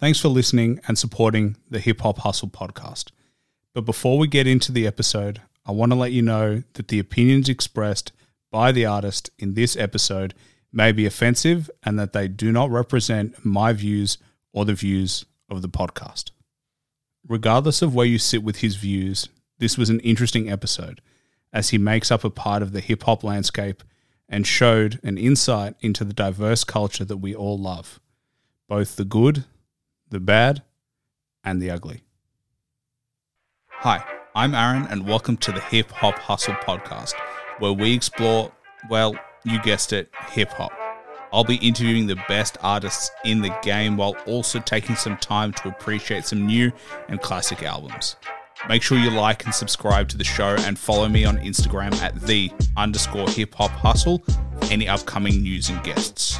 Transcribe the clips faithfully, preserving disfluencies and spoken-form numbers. Thanks for listening and supporting the Hip Hop Hustle podcast. But before we get into the episode, I want to let you know that the opinions expressed by the artist in this episode may be offensive and that they do not represent my views or the views of the podcast. Regardless of where you sit with his views, this was an interesting episode as he makes up a part of the hip-hop landscape and showed an insight into the diverse culture that we all love, both the good, the bad, and the ugly. Hi, I'm Aaron, and welcome to the Hip Hop Hustle podcast, where we explore, well, you guessed it, hip-hop. I'll be interviewing the best artists in the game while also taking some time to appreciate some new and classic albums. Make sure you like and subscribe to the show and follow me on Instagram at the underscore hip hop hustle for any upcoming news and guests.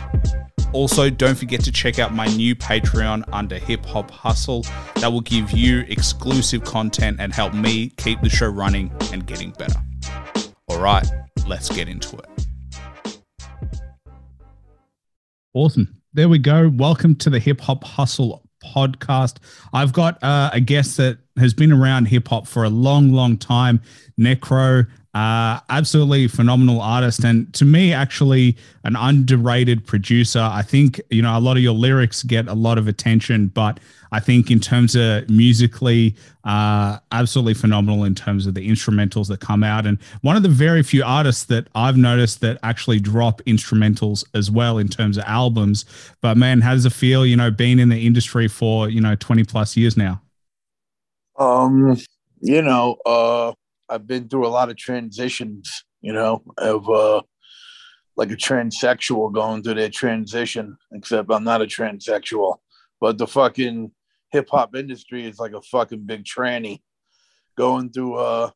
Also, don't forget to check out my new Patreon under Hip Hop Hustle. That will give you exclusive content and help me keep the show running and getting better. All right, let's get into it. Awesome. There we go. Welcome to the Hip Hop Hustle podcast. I've got uh, a guest that has been around hip hop for a long, long time, Necro. Uh, absolutely phenomenal artist, and to me, actually, an underrated producer. I think, you know, a lot of your lyrics get a lot of attention, but I think in terms of musically, uh, absolutely phenomenal in terms of the instrumentals that come out. And one of the very few artists that I've noticed that actually drop instrumentals as well in terms of albums. But man, how does it feel, you know, being in the industry for, you know, twenty plus years now? Um, you know, uh, I've been through a lot of transitions, you know, of uh, like a transsexual going through their transition, except I'm not a transsexual, but the fucking hip hop industry is like a fucking big tranny going through, uh,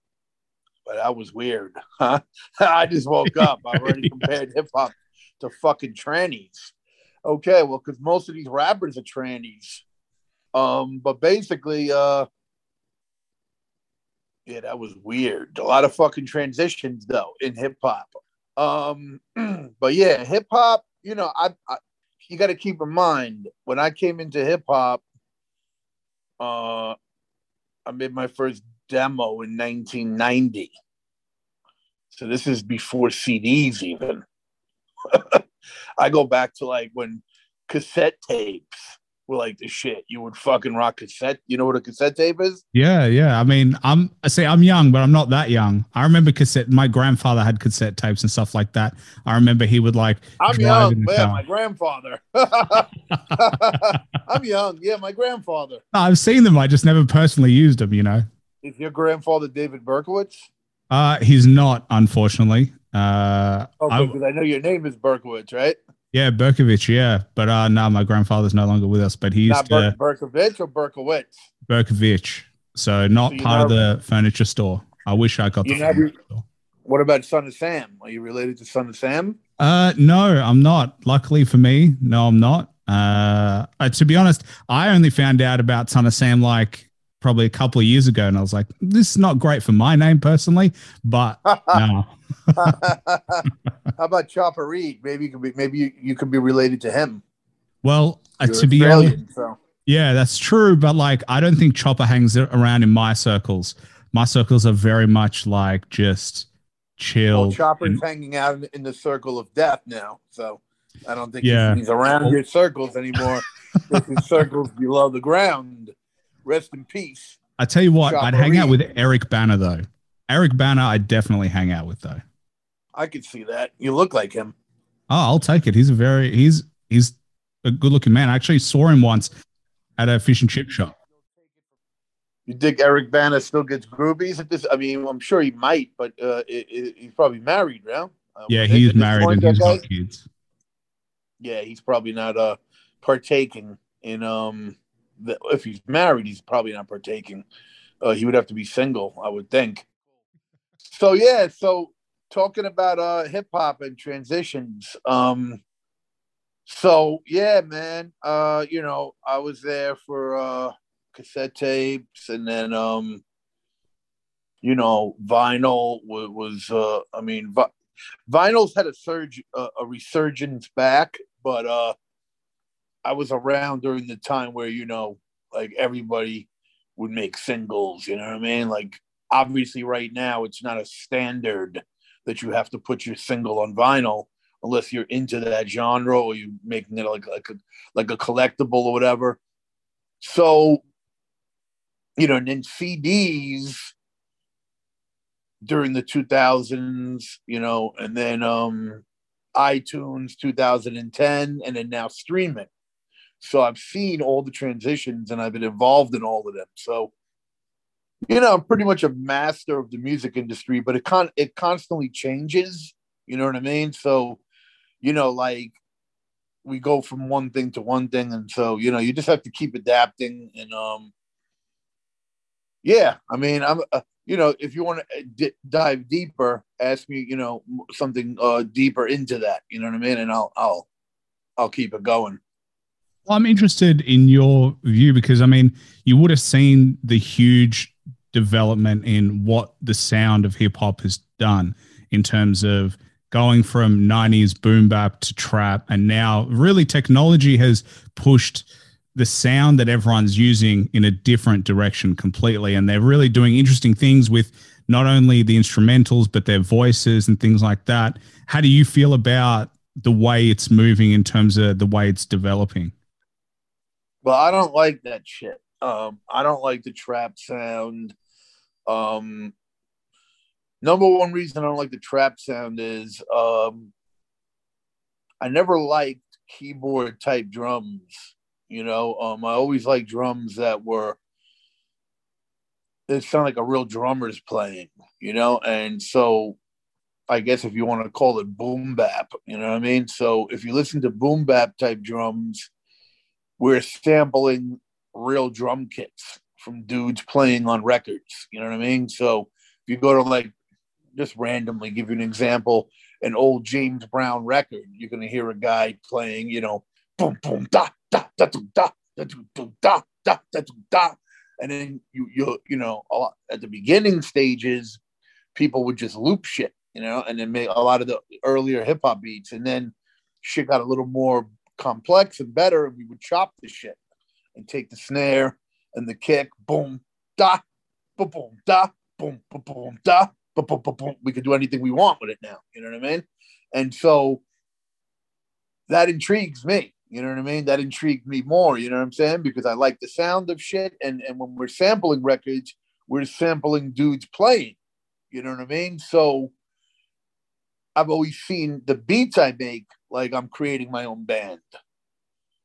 but I was weird. Huh? I just woke up. I already compared hip hop to fucking trannies. Okay. Well, cause most of these rappers are trannies. Um, but basically, uh, yeah, that was weird. A lot of fucking transitions, though, in hip hop. Um, but yeah, hip hop, you know, I, I you got to keep in mind, when I came into hip hop, uh, I made my first demo in nineteen ninety. So this is before C Ds even. I go back to like when cassette tapes were like the shit. You would fucking rock cassette. You know what a cassette tape is? Yeah, yeah. I mean, I'm I say I'm young, but I'm not that young. I remember cassette. My grandfather had cassette tapes and stuff like that. I remember he would like. I'm young, man. My grandfather. I'm young. Yeah, my grandfather. No, I've seen them. I just never personally used them. You know. Is your grandfather David Berkowitz? Uh, he's not, unfortunately. Uh, okay, because I, I know your name is Berkowitz, right? Yeah, Berkovich, yeah. But uh, no, nah, my grandfather's no longer with us, but he used Ber- to... Berkovich or Berkowitz? Berkovich. So not so part never, of the furniture store. I wish I got the never, furniture store. What about Son of Sam? Are you related to Son of Sam? Uh, no, I'm not. Luckily for me, no, I'm not. Uh, uh, to be honest, I only found out about Son of Sam like probably a couple of years ago, and I was like, this is not great for my name personally, but no. How about Chopper Reed? Maybe you could be maybe you, you could be related to him. Well, uh, to be honest, so. Yeah, that's true. But like, I don't think Chopper hangs around in my circles. My circles are very much like just chill. Well, Chopper's and, hanging out in, in the circle of death now, so I don't think yeah. he's, he's around your circles anymore. His circles below the ground. Rest in peace. I tell you what, Chopper I'd hang Reed. out with Eric Bana though. Eric Bana, I definitely hang out with though. I could see that. You look like him. Oh, I'll take it. He's a very he's he's a good looking man. I actually saw him once at a fish and chip shop. You think Eric Bana still gets groupies at this? I mean, I'm sure he might, but uh, it, it, he's probably married, right? Uh, yeah, he is married and he's got kids. Yeah, he's probably not uh, partaking in. Um, the, if he's married, he's probably not partaking. Uh, he would have to be single, I would think. So, yeah, so talking about uh, hip-hop and transitions. Um, so, yeah, man, uh, you know, I was there for uh, cassette tapes and then, um, you know, vinyl was, was uh, I mean, vi- vinyls had a surge, uh, a resurgence back, but uh, I was around during the time where, you know, like everybody would make singles, you know what I mean? Like, obviously right now it's not a standard that you have to put your single on vinyl unless you're into that genre or you're making it like, like, a, like a collectible or whatever. So, you know, and then C Ds during the two thousands, you know, and then um, iTunes two thousand ten, and then now streaming. So I've seen all the transitions and I've been involved in all of them. So, you know, I'm pretty much a master of the music industry, but it con- it constantly changes. You know what I mean? So, you know, like we go from one thing to one thing. And so, you know, you just have to keep adapting. And, um, yeah, I mean, I'm, uh, you know, if you want to d- dive deeper, ask me, you know, something uh, deeper into that, you know what I mean? And I'll, I'll, I'll keep it going. Well, I'm interested in your view because, I mean, you would have seen the huge development in what the sound of hip hop has done in terms of going from nineties boom bap to trap. And now really technology has pushed the sound that everyone's using in a different direction completely. And they're really doing interesting things with not only the instrumentals, but their voices and things like that. How do you feel about the way it's moving in terms of the way it's developing? Well, I don't like that shit. Um, I don't like the trap sound. Um, Number one reason I don't like the trap sound is um, I never liked keyboard type drums. You know, um, I always liked drums that were, it sounded like a real drummer's playing, you know? And so I guess if you want to call it boom bap, you know what I mean? So if you listen to boom bap type drums, we're sampling real drum kits from dudes playing on records. You know what I mean? So if you go to like, just randomly give you an example, an old James Brown record, you're going to hear a guy playing, you know, boom, boom, da, da, da, da, da, da, da, da, da, da, da. And then, you you you know, a lot, at the beginning stages, people would just loop shit, you know, and then make a lot of the earlier hip hop beats. And then shit got a little more complex and better. And we would chop the shit and take the snare and the kick, boom, da, boom, boom, da, boom, boom, boom, da. We could do anything we want with it now. You know what I mean? And so that intrigues me. You know what I mean? That intrigued me more. You know what I'm saying? Because I like the sound of shit. And, and when we're sampling records, we're sampling dudes playing. You know what I mean? So I've always seen the beats I make like I'm creating my own band.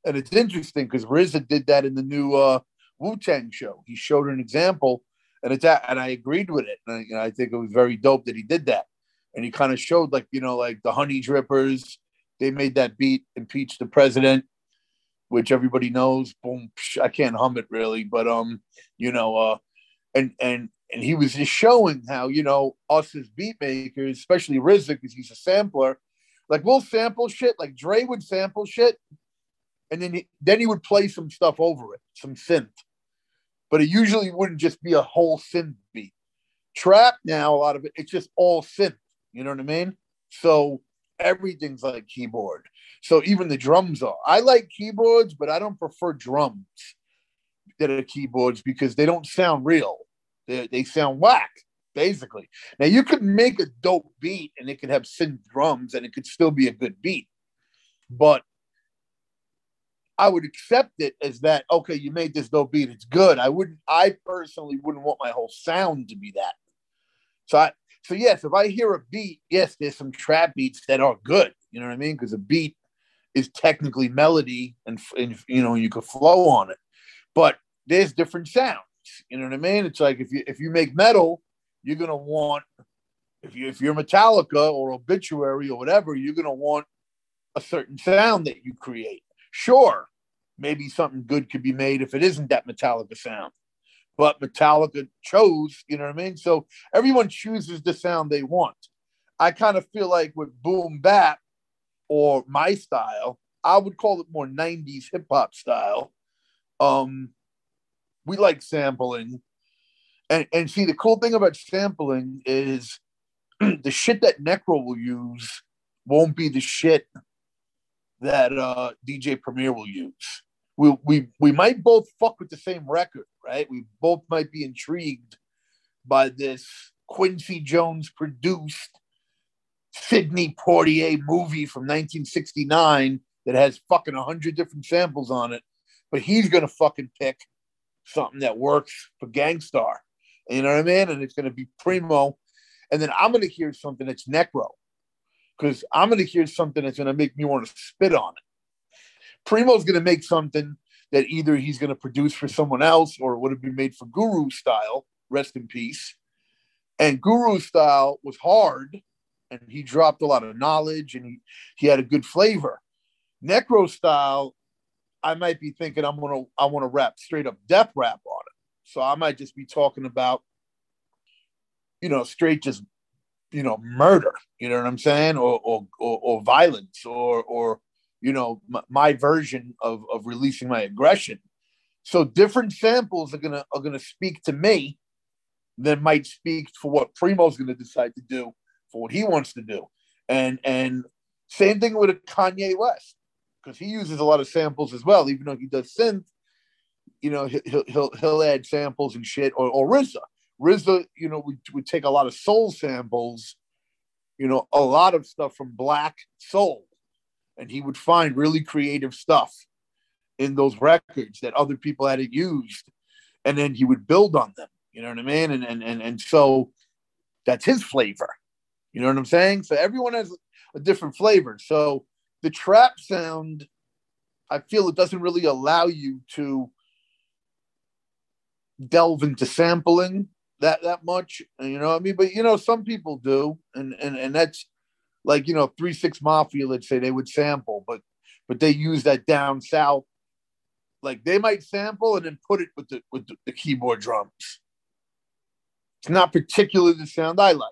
And it's interesting because R Z A did that in the new uh, Wu-Tang show. He showed an example. And it's at, and I agreed with it. And I, you know, I think it was very dope that he did that. And he kind of showed like, you know, like the Honey Drippers, they made that beat, Impeach the President, which everybody knows. Boom. Psh, I can't hum it really, but um, you know, uh, and and and he was just showing how, you know, us as beat makers, especially R Z A, because he's a sampler, like we'll sample shit, like Dre would sample shit, and then he, then he would play some stuff over it, some synth. But it usually wouldn't just be a whole synth beat. Trap now, a lot of it, it's just all synth. You know what I mean? So everything's like keyboard. So even the drums are. I like keyboards, but I don't prefer drums that are keyboards because they don't sound real. They, they sound whack, basically. Now, you could make a dope beat, and it could have synth drums, and it could still be a good beat. But I would accept it as that, okay, you made this dope beat, it's good. I wouldn't, I personally wouldn't want my whole sound to be that. So I, so yes, if I hear a beat, yes, there's some trap beats that are good. You know what I mean? Because a beat is technically melody and, and, you know, you could flow on it, but there's different sounds. You know what I mean? It's like, if you, if you make metal, you're going to want, if you, if you're Metallica or Obituary or whatever, you're going to want a certain sound that you create. Sure, maybe something good could be made if it isn't that Metallica sound. But Metallica chose, you know what I mean? So everyone chooses the sound they want. I kind of feel like with boom bap or my style, I would call it more nineties hip hop style. Um, we like sampling. And, and see, the cool thing about sampling is the shit that Necro will use won't be the shit that uh, D J Premier will use. We we we might both fuck with the same record, right? We both might be intrigued by this Quincy Jones produced Sidney Poitier movie from nineteen sixty-nine that has fucking a hundred different samples on it, but he's gonna fucking pick something that works for Gangstar. You know what I mean? And it's gonna be primo. And then I'm gonna hear something that's Necro, because I'm gonna hear something that's gonna make me want to spit on it. Primo's going to make something that either he's going to produce for someone else or it would have been made for Guru style, rest in peace. And Guru style was hard and he dropped a lot of knowledge and he, he had a good flavor. Necro style, I might be thinking I'm going to, I want to rap straight up death rap on it. So I might just be talking about, you know, straight just, you know, murder, you know what I'm saying? Or, or, or, or violence or, or, you know, my, my version of, of releasing my aggression. So different samples are gonna are gonna speak to me than might speak for what Primo's gonna decide to do, for what he wants to do. And and same thing with Kanye West, because he uses a lot of samples as well, even though he does synth. You know, he'll he'll he'll add samples and shit. Or, or R Z A, R Z A, you know, we we take a lot of soul samples. You know, a lot of stuff from Black soul. And he would find really creative stuff in those records that other people hadn't used. And then he would build on them. You know what I mean? And and and, and so that's his flavor. You know what I'm saying? So everyone has a different flavor. So the trap sound, I feel it doesn't really allow you to delve into sampling that, that much. You know what I mean? But, you know, some people do. And and and that's, like, you know, three six Mafia, let's say, they would sample, but but they use that down south. Like, they might sample and then put it with the with the, the keyboard drums. It's not particularly the sound I like.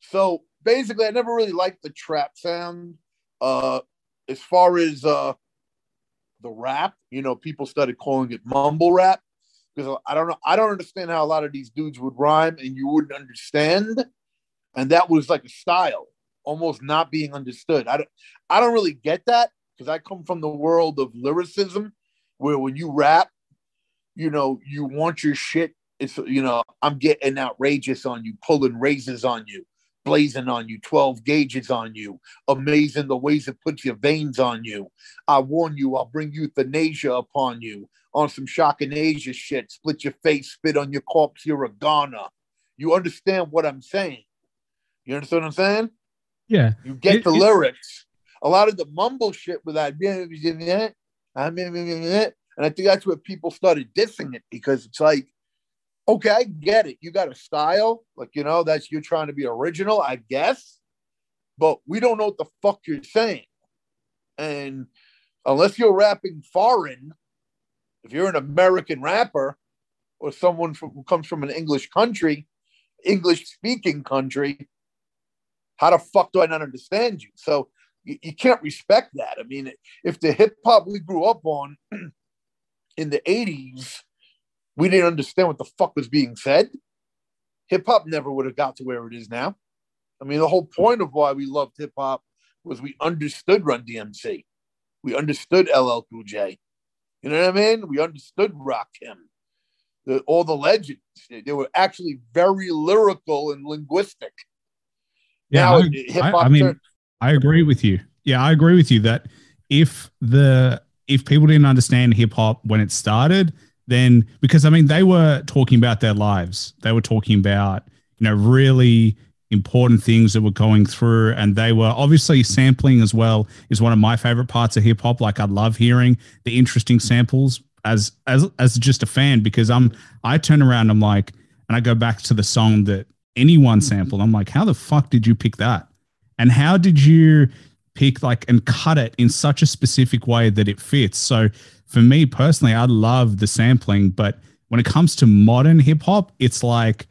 So basically, I never really liked the trap sound. Uh, as far as uh, the rap, you know, people started calling it mumble rap because I don't know, I don't understand how a lot of these dudes would rhyme and you wouldn't understand, and that was like a style. Almost not being understood. I don't, I don't really get that because I come from the world of lyricism, where when you rap, you know, you want your shit. It's, you know, I'm getting outrageous on you, pulling razors on you, blazing on you, twelve gauges on you, amazing the ways it puts your veins on you. I warn you, I'll bring euthanasia upon you on some shockinasia shit. Split your face, spit on your corpse. You're a goner. You understand what I'm saying? You understand what I'm saying? Yeah, you get it, the lyrics. A lot of the mumble shit with that, and I think that's where people started dissing it, because it's like, okay, I get it. You got a style, like, you know, that's, you're trying to be original, I guess, but we don't know what the fuck you're saying. And unless you're rapping foreign, if you're an American rapper or someone from, who comes from an English country, English speaking country, how the fuck do I not understand you? So you, you can't respect that. I mean, if the hip hop we grew up on in the eighties, we didn't understand what the fuck was being said, hip hop never would have got to where it is now. I mean, the whole point of why we loved hip hop was we understood Run D M C. We understood L L Cool J. You know what I mean? We understood Rakim, the, all the legends. They, they were actually very lyrical and linguistic. Yeah, now, I, I, I mean, turn. I agree with you. Yeah, I agree with you that if the if people didn't understand hip hop when it started, then, because I mean, they were talking about their lives, they were talking about, you know, really important things that were going through, and they were obviously sampling as well. Is one of my favorite parts of hip hop. Like, I love hearing the interesting samples as as as just a fan, because I'm I turn around, I'm like, and I go back to the song that anyone sample. I'm like, how the fuck did you pick that? And how did you pick, like, and cut it in such a specific way that it fits? So for me personally, I love the sampling, but when it comes to modern hip hop, it's like,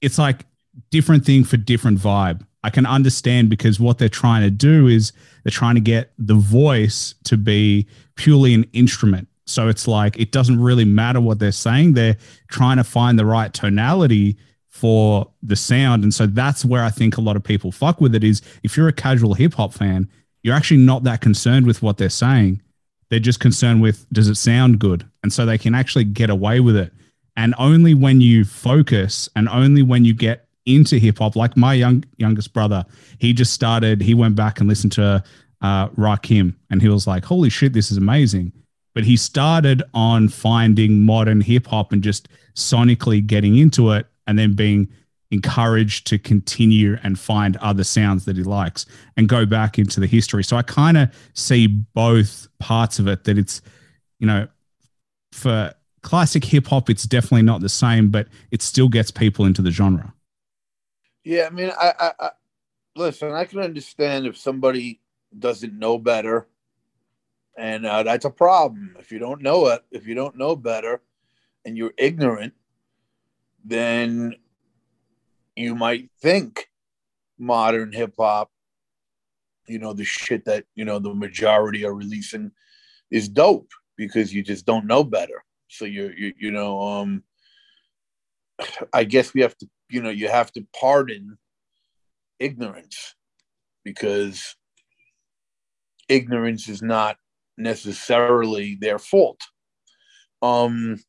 it's like different thing for different vibe. I can understand, because what they're trying to do is they're trying to get the voice to be purely an instrument. So it's like, it doesn't really matter what they're saying. They're trying to find the right tonality for the sound. And so that's where I think a lot of people fuck with it, is if you're a casual hip hop fan, you're actually not that concerned with what they're saying. They're just concerned with, does it sound good? And so they can actually get away with it. And only when you focus and only when you get into hip hop, like my young youngest brother, he just started, he went back and listened to uh, Rakim, and he was like, holy shit, this is amazing. But he started on finding modern hip hop and just sonically getting into it, and then being encouraged to continue and find other sounds that he likes and go back into the history. So I kind of see both parts of it, that it's, you know, for classic hip hop, it's definitely not the same, but it still gets people into the genre. Yeah. I mean, I, I, I listen, I can understand if somebody doesn't know better, and uh, that's a problem. If you don't know it, if you don't know better and you're ignorant, then you might think modern hip hop, you know, the shit that, you know, the majority are releasing is dope because you just don't know better. So you're, you, you know, um, I guess we have to, you know, you have to pardon ignorance, because ignorance is not necessarily their fault. Um,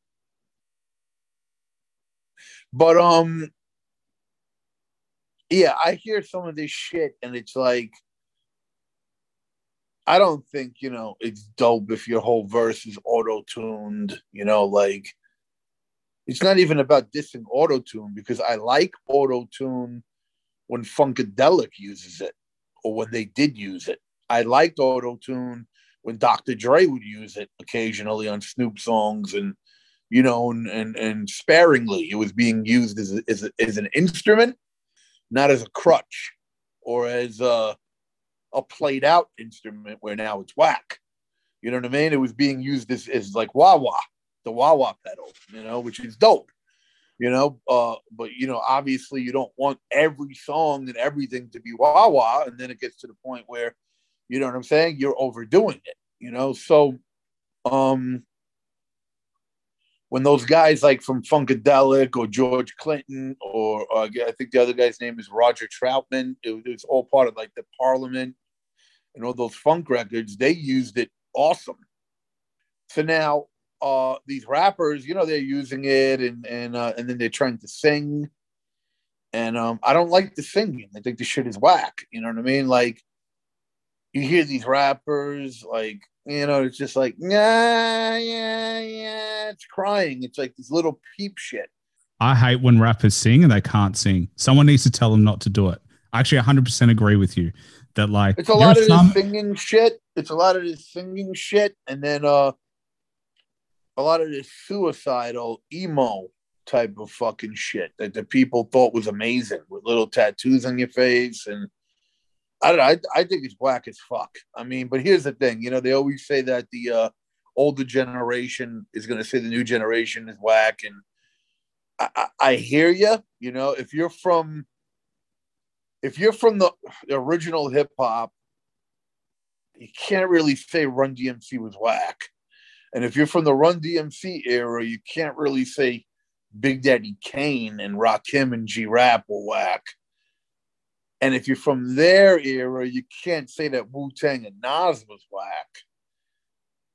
But, um, yeah, I hear some of this shit, and it's like, I don't think, you know, it's dope if your whole verse is auto-tuned, you know, like, it's not even about dissing auto-tune, because I like auto-tune when Funkadelic uses it, or when they did use it. I liked auto-tune when Doctor Dre would use it occasionally on Snoop songs, and you know, and, and and sparingly. It was being used as a, as, a, as an instrument, not as a crutch or as a, a played out instrument where now it's whack. You know what I mean? It was being used as, as like wah-wah, the wah-wah pedal, you know, which is dope, you know. Uh, but, you know, obviously you don't want every song and everything to be wah-wah, and then it gets to the point where, you know what I'm saying, you're overdoing it, you know. So, um... when those guys like from Funkadelic or George Clinton, or uh, I think the other guy's name is Roger Troutman, it, it's all part of like the Parliament and all those funk records, they used it awesome. So now uh, these rappers, you know, they're using it, and and uh, and then they're trying to sing. And um, I don't like the singing. I think the shit is whack. You know what I mean? Like, you hear these rappers, like, you know, it's just like, yeah, yeah, yeah. It's crying. It's like this little peep shit. I hate when rappers sing and they can't sing. Someone needs to tell them not to do it. I actually one hundred percent agree with you that, like, it's a lot of some- this singing shit. It's a lot of this singing shit. And then uh, a lot of this suicidal emo type of fucking shit that the people thought was amazing, with little tattoos on your face and, I don't know, I, I think it's whack as fuck. I mean, but here's the thing. You know, they always say that the uh, older generation is going to say the new generation is whack. And I, I, I hear you. You know, if you're from, if you're from the original hip hop, you can't really say Run D M C was whack. And if you're from the Run D M C era, you can't really say Big Daddy Kane and Rakim and G-Rap were whack. And if you're from their era, you can't say that Wu-Tang and Nas was whack.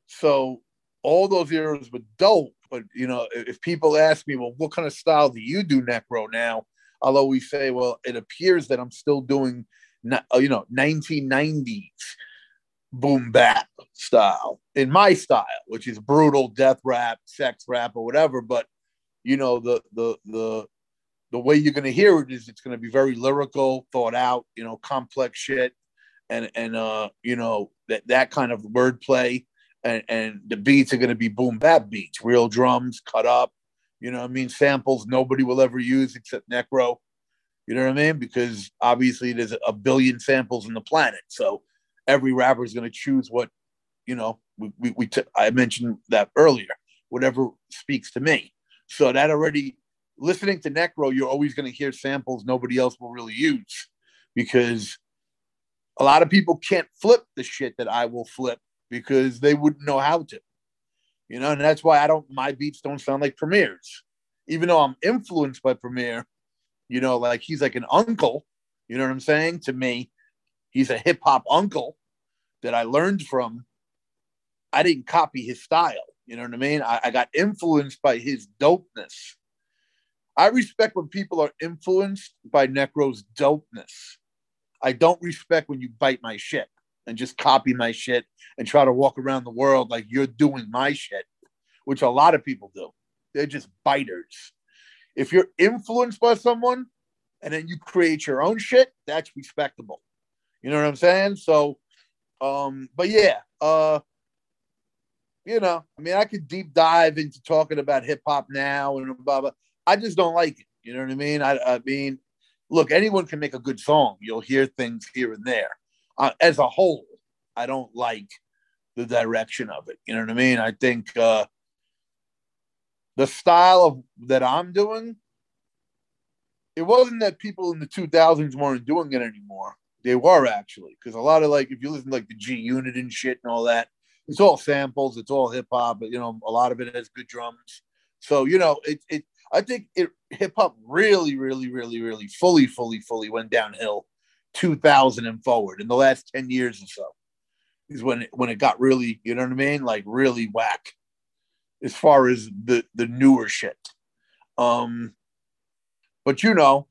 So all those eras were dope. But, you know, if people ask me, well, what kind of style do you do, Necro, now? I'll always say, well, it appears that I'm still doing, you know, nineteen nineties boom bap style in my style, which is brutal death rap, sex rap, or whatever. But, you know, the, the, the, The way you're going to hear it is it's going to be very lyrical, thought out, you know, complex shit, and and uh, you know, that that kind of wordplay, and and the beats are going to be boom bap beats, real drums cut up, you know what I mean, samples nobody will ever use except Necro, you know what I mean, because obviously there's a billion samples on the planet, so every rapper is going to choose what, you know, we we, we t- I mentioned that earlier, whatever speaks to me, so that already. Listening to Necro, you're always going to hear samples nobody else will really use, because a lot of people can't flip the shit that I will flip because they wouldn't know how to, you know, and that's why I don't, my beats don't sound like Premier's, even though I'm influenced by Premier, you know, like he's like an uncle, you know what I'm saying? To me, he's a hip hop uncle, that I learned from, I didn't copy his style. You know what I mean? I, I got influenced by his dopeness. I respect when people are influenced by Necro's dopeness. I don't respect when you bite my shit and just copy my shit and try to walk around the world like you're doing my shit, which a lot of people do. They're just biters. If you're influenced by someone and then you create your own shit, that's respectable. You know what I'm saying? So, um, but yeah, uh, you know, I mean, I could deep dive into talking about hip hop now and blah, blah. I just don't like it. You know what I mean? I, I mean, look, anyone can make a good song. You'll hear things here and there. Uh, as a whole, I don't like the direction of it. You know what I mean? I think uh, the style of, that I'm doing, it wasn't that people in the two thousands weren't doing it anymore. They were actually, because a lot of, like, if you listen to like the G-Unit and shit and all that, it's all samples. It's all hip hop, but you know, a lot of it has good drums. So, you know, it, it, I think it hip hop really, really, really, really fully, fully, fully went downhill two thousand and forward in the last ten years or so is when it, when it got really, you know what I mean? Like really whack as far as the, the newer shit. Um, but you know,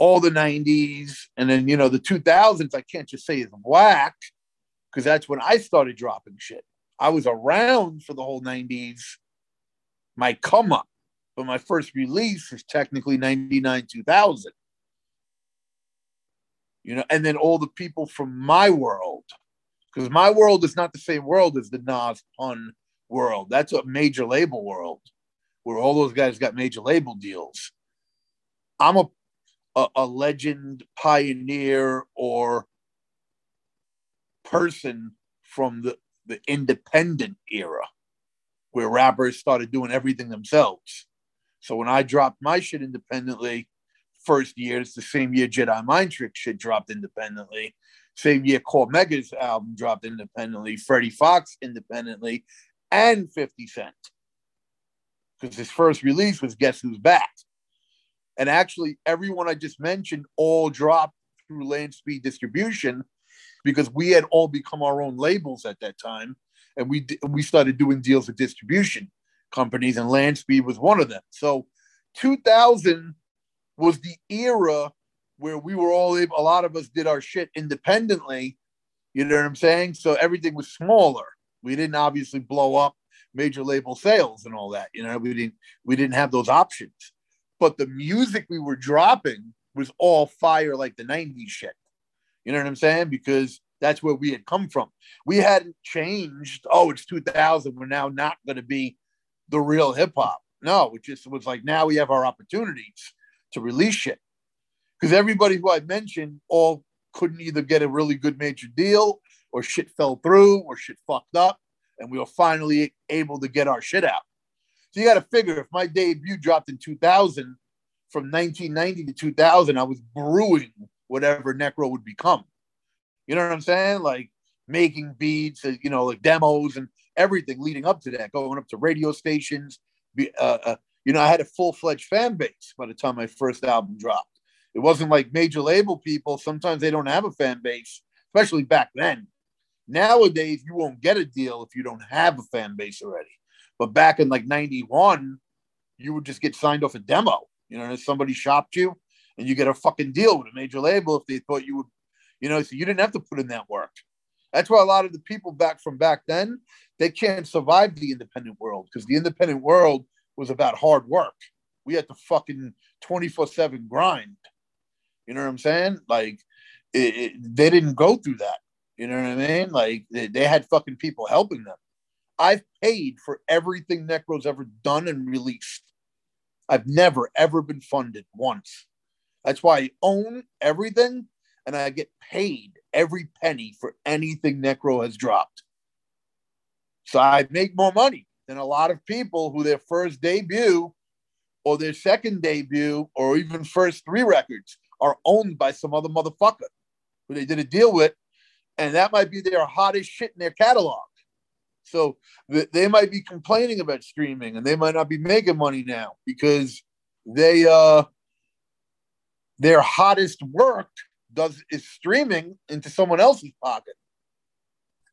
all the nineties and then, you know, the two thousands, I can't just say is whack because that's when I started dropping shit. I was around for the whole nineties, my come up. But my first release is technically ninety-nine, two thousand. You know, and then all the people from my world, because my world is not the same world as the Nas Pun world. That's a major label world where all those guys got major label deals. I'm a, a, a legend, pioneer, or person from the, the independent era where rappers started doing everything themselves. So when I dropped my shit independently, first year, it's the same year Jedi Mind Trick shit dropped independently. Same year Core Mega's album dropped independently. Freddie Fox independently. And fifty Cent. Because his first release was Guess Who's Back. And actually, everyone I just mentioned all dropped through Land Speed Distribution because we had all become our own labels at that time. And we we started doing deals with distribution companies, and Land Speed was one of them. So two thousand was the era where we were all able, a lot of us did our shit independently. You know what I'm saying? So everything was smaller. We didn't obviously blow up major label sales and all that. You know, we didn't we didn't have those options. But the music we were dropping was all fire like the nineties shit. You know what I'm saying? Because that's where we had come from. We hadn't changed. Oh, it's two thousand. We're now not going to be the real hip hop. No, it just was like, now we have our opportunities to release shit. Because everybody who I mentioned all couldn't either get a really good major deal or shit fell through or shit fucked up. And we were finally able to get our shit out. So you got to figure if my debut dropped in two thousand, from nineteen ninety to two thousand, I was brewing whatever Necro would become. You know what I'm saying? Like making beats, you know, like demos and everything leading up to that, going up to radio stations. Uh, uh, you know, I had a full-fledged fan base by the time my first album dropped. It wasn't like major label people. Sometimes they don't have a fan base, especially back then. Nowadays, you won't get a deal if you don't have a fan base already. But back in like ninety-one, you would just get signed off a demo. You know, if somebody shopped you and you get a fucking deal with a major label if they thought you would. You know, so you didn't have to put in that work. That's why a lot of the people back from back then, they can't survive the independent world because the independent world was about hard work. We had to fucking twenty-four seven grind. You know what I'm saying? Like, it, it, they didn't go through that. You know what I mean? Like, they, they had fucking people helping them. I've paid for everything Necro's ever done and released. I've never, ever been funded once. That's why I own everything. And I get paid every penny for anything Necro has dropped. So I make more money than a lot of people who their first debut or their second debut or even first three records are owned by some other motherfucker who they did a deal with. And that might be their hottest shit in their catalog. So they might be complaining about streaming and they might not be making money now because they uh, their hottest work does is streaming into someone else's pocket.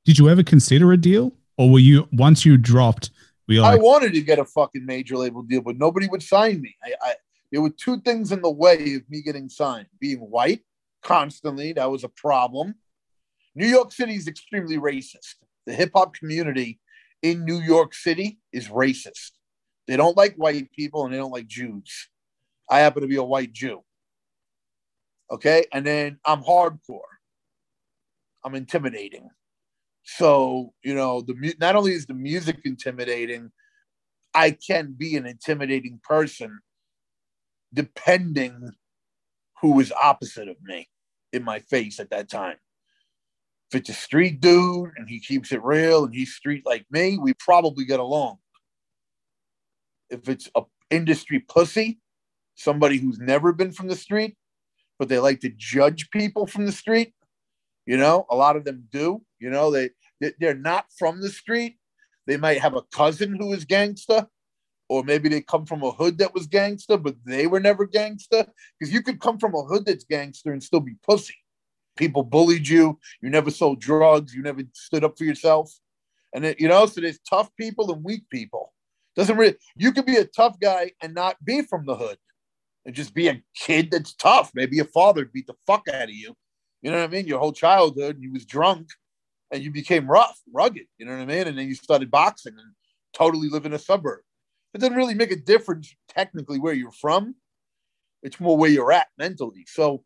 Did you ever consider a deal, or were you once you dropped? We like- I wanted to get a fucking major label deal, but nobody would sign me. I, I there were two things in the way of me getting signed: being white constantly, that was a problem. New York City is extremely racist. The hip hop community in New York City is racist. They don't like white people and they don't like Jews. I happen to be a white Jew. Okay. And then I'm hardcore. I'm intimidating. So, you know, the not only is the music intimidating, I can be an intimidating person depending who was opposite of me in my face at that time. If it's a street dude and he keeps it real and he's street like me, we probably get along. If it's a industry pussy, somebody who's never been from the street, but they like to judge people from the street, you know, a lot of them do, you know, they, they're not from the street. They might have a cousin who is gangster, or maybe they come from a hood that was gangster, but they were never gangster, because you could come from a hood that's gangster and still be pussy. People bullied you. You never sold drugs. You never stood up for yourself. And, it, you know, so there's tough people and weak people. Doesn't really, you could be a tough guy and not be from the hood and just be a kid that's tough. Maybe your father beat the fuck out of you. You know what I mean? Your whole childhood, you was drunk and you became rough, rugged. You know what I mean? And then you started boxing and totally live in a suburb. It doesn't really make a difference technically where you're from. It's more where you're at mentally. So,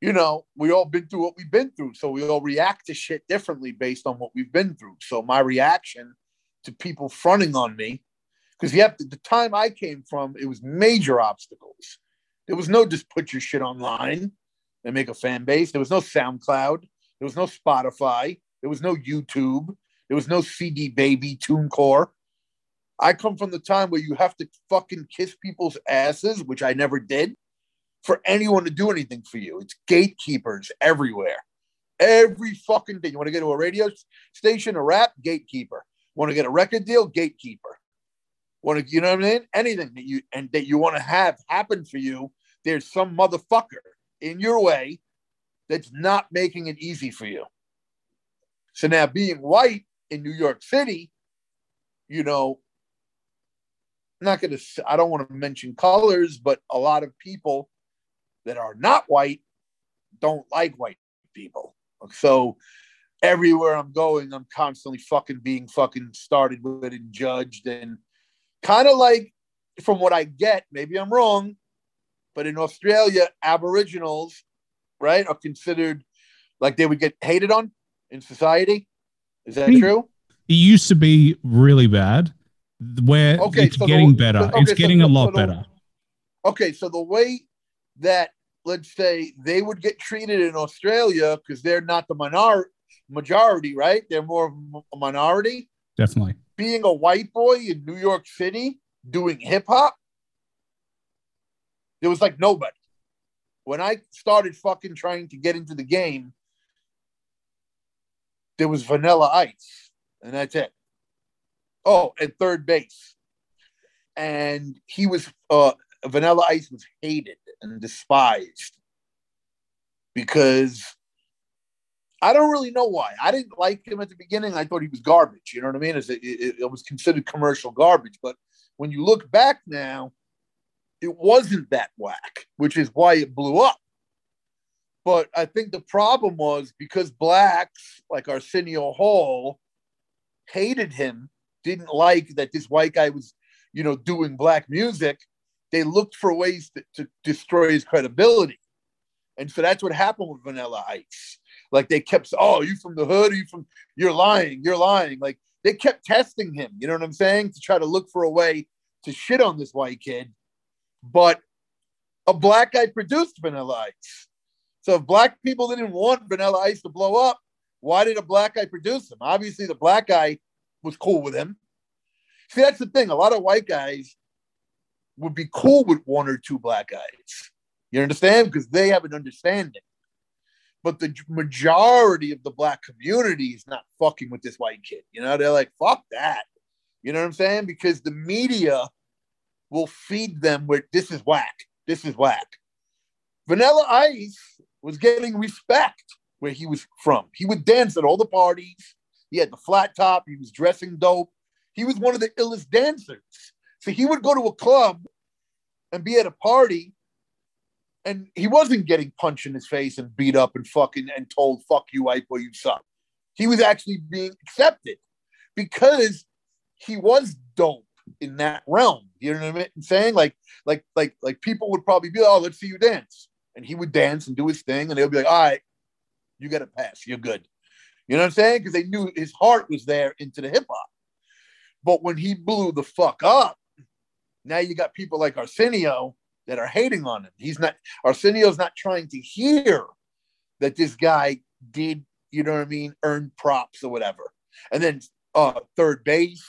you know, we all been through what we've been through. So we all react to shit differently based on what we've been through. So my reaction to people fronting on me, because you have to, the time I came from, it was major obstacles. There was no just put your shit online and make a fan base. There was no SoundCloud. There was no Spotify. There was no YouTube. There was no C D Baby, TuneCore. I come from the time where you have to fucking kiss people's asses, which I never did, for anyone to do anything for you. It's gatekeepers everywhere. Every fucking thing. You want to get to a radio station, a rap, gatekeeper. Want to get a record deal, gatekeeper. Want to, you know what I mean? Anything that you and that you want to have happen for you, there's some motherfucker in your way that's not making it easy for you. So now being white in New York City, you know, I'm not going to, I don't want to mention colors, but a lot of people that are not white don't like white people. So everywhere I'm going, I'm constantly fucking being fucking started with and judged, and kind of like, from what I get, maybe I'm wrong, but in Australia, Aboriginals, right, are considered like they would get hated on in society. Is that it, true? It used to be really bad. Where okay, it's so getting the, better. Okay, it's getting so, a lot so the, better. Okay, so the way that, let's say, they would get treated in Australia, because they're not the minor- majority, right? They're more of a minority. Definitely. Being a white boy in New York City doing hip-hop, there was like nobody. When I started fucking trying to get into the game, there was Vanilla Ice, and that's it. Oh, at third base. And he was, uh, Vanilla Ice was hated and despised because I don't really know why. I didn't like him at the beginning. I thought he was garbage. You know what I mean? It, it, it was considered commercial garbage. But when you look back now, it wasn't that whack, which is why it blew up. But I think the problem was because blacks like Arsenio Hall hated him, didn't like that this white guy was, you know, doing black music. They looked for ways to, to destroy his credibility. And so that's what happened with Vanilla Ice. Like they kept, oh, you from the hood? Are you from, you're lying, you're lying. Like they kept testing him, you know what I'm saying? To try to look for a way to shit on this white kid. But a black guy produced Vanilla Ice. So if black people didn't want Vanilla Ice to blow up, why did a black guy produce him? Obviously the black guy was cool with him. See, that's the thing. A lot of white guys would be cool with one or two black guys. You understand? Because they have an understanding. But the majority of the black community is not fucking with this white kid. You know, they're like, fuck that. You know what I'm saying? Because the media will feed them with, this is whack. This is whack. Vanilla Ice was getting respect where he was from. He would dance at all the parties. He had the flat top. He was dressing dope. He was one of the illest dancers. So he would go to a club and be at a party, and he wasn't getting punched in his face and beat up and fucking and told, fuck you, I or you suck. He was actually being accepted because he was dope in that realm. You know what I'm saying? Like, like, like, like people would probably be like, oh, let's see you dance. And he would dance and do his thing. And they'll be like, all right, you got to pass. You're good. You know what I'm saying? Because they knew his heart was there into the hip hop. But when he blew the fuck up, now you got people like Arsenio that are hating on him. He's not, Arsenio's not trying to hear that this guy did, you know what I mean, earn props or whatever. And then uh, Third Base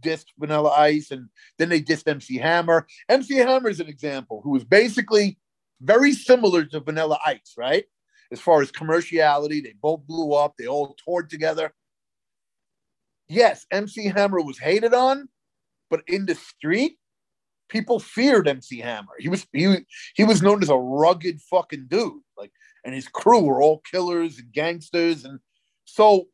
dissed Vanilla Ice, and then they dissed M C Hammer. M C Hammer is an example who was basically very similar to Vanilla Ice, right? As far as commerciality, they both blew up. They all toured together. Yes, M C Hammer was hated on, but in the street, people feared M C Hammer. He was he he was known as a rugged fucking dude, like, and his crew were all killers and gangsters, and so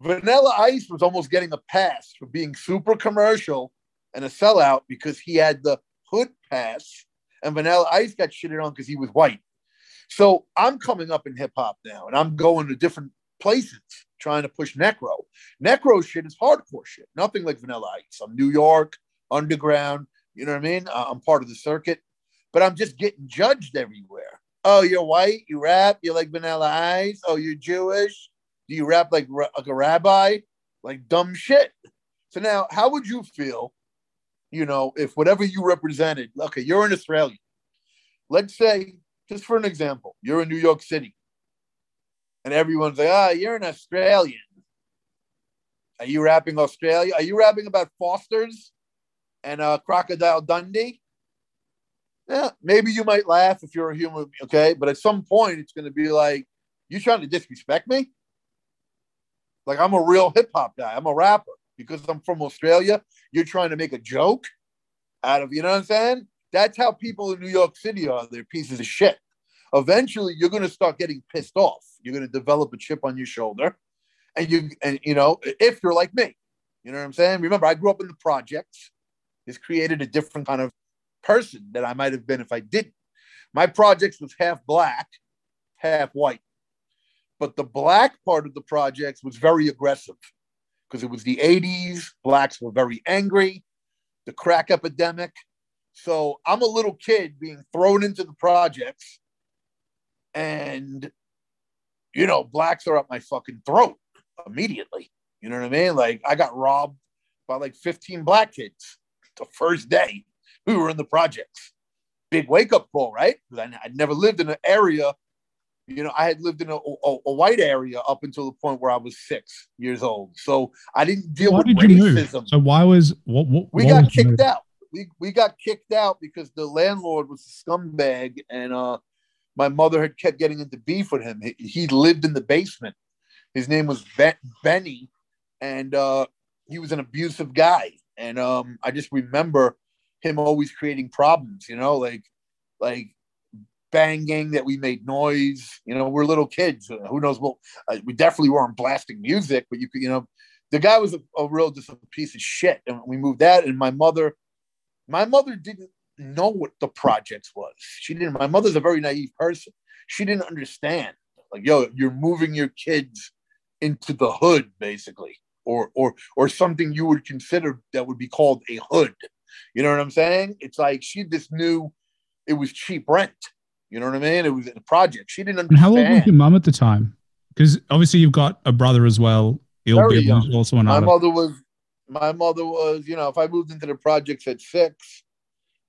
Vanilla Ice was almost getting a pass for being super commercial and a sellout because he had the hood pass, and Vanilla Ice got shitted on because he was white. So I'm coming up in hip hop now, and I'm going to different places trying to push Necro. Necro shit is hardcore shit, nothing like Vanilla Ice. I'm New York underground. You know what I mean? I'm part of the circuit, but I'm just getting judged everywhere. Oh, you're white. You rap. You're like Vanilla Ice. Oh, you're Jewish. Do you rap like, like a rabbi? Like dumb shit. So now, how would you feel, you know, if whatever you represented, okay, you're an Israeli. Let's say, just for an example, you're in New York City. And everyone's like, ah, oh, you're an Australian. Are you rapping Australia? Are you rapping about Fosters? And uh, Crocodile Dundee? Yeah, maybe you might laugh if you're a human, okay? But at some point, it's going to be like, you trying to disrespect me? Like, I'm a real hip-hop guy. I'm a rapper. Because I'm from Australia, you're trying to make a joke out of, you know what I'm saying? That's how people in New York City are. They're pieces of shit. Eventually, you're going to start getting pissed off. You're going to develop a chip on your shoulder. And, you, and you know, if you're like me. You know what I'm saying? Remember, I grew up in the projects. It's created a different kind of person that I might have been if I didn't. My projects was half black, half white. But the black part of the projects was very aggressive because it was the eighties. Blacks were very angry, the crack epidemic. So I'm a little kid being thrown into the projects and, you know, blacks are up my fucking throat immediately. You know what I mean? Like I got robbed by like fifteen black kids. The first day we were in the projects. Big wake-up call, right? Because I, I never lived in an area, you know, I had lived in a, a, a white area up until the point where I was six years old. So I didn't deal why with racism. So why was... What, what, we got kicked out. We we got kicked out because the landlord was a scumbag and uh, my mother had kept getting into beef with him. He, he lived in the basement. His name was Ben- Benny and uh, he was an abusive guy. And um, I just remember him always creating problems, you know, like like banging that we made noise. You know, we're little kids. Uh, who knows? Well, uh, we definitely weren't blasting music, but you could, you know, the guy was a, a real just a piece of shit. And we moved out. And my mother, my mother didn't know what the projects was. She didn't. My mother's a very naive person. She didn't understand. Like, yo, you're moving your kids into the hood, basically. Or, or, or something you would consider that would be called a hood. You know what I'm saying? It's like she just knew it was cheap rent. You know what I mean? It was a project. She didn't understand. And how old was your mom at the time? Because obviously you've got a brother as well. He'll be also another. My mother was, my mother was, you know, if I moved into the projects at six,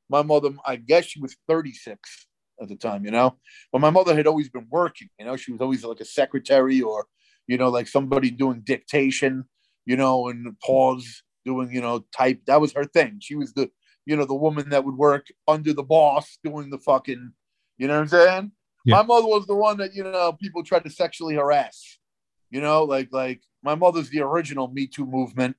my mother, I guess she was thirty-six at the time, you know? But my mother had always been working, you know? She was always like a secretary or, you know, like somebody doing dictation. You know, and pause doing, you know, type. That was her thing. She was the, you know, the woman that would work under the boss doing the fucking, you know what I'm saying? Yeah. My mother was the one that, you know, people tried to sexually harass, you know, like, like my mother's the original Me Too movement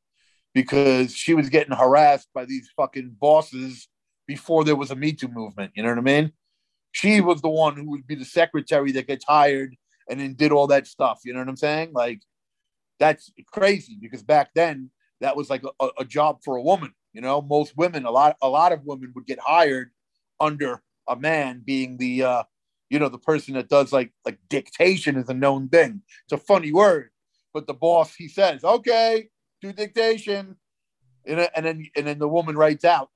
because she was getting harassed by these fucking bosses before there was a Me Too movement. You know what I mean? She was the one who would be the secretary that gets hired and then did all that stuff. You know what I'm saying? Like, that's crazy, because back then that was like a, a job for a woman. You know, most women, a lot, a lot of women would get hired under a man being the, uh, you know, the person that does like, like dictation is a known thing. It's a funny word, but the boss, he says, okay, do dictation. And, and then, and then the woman writes out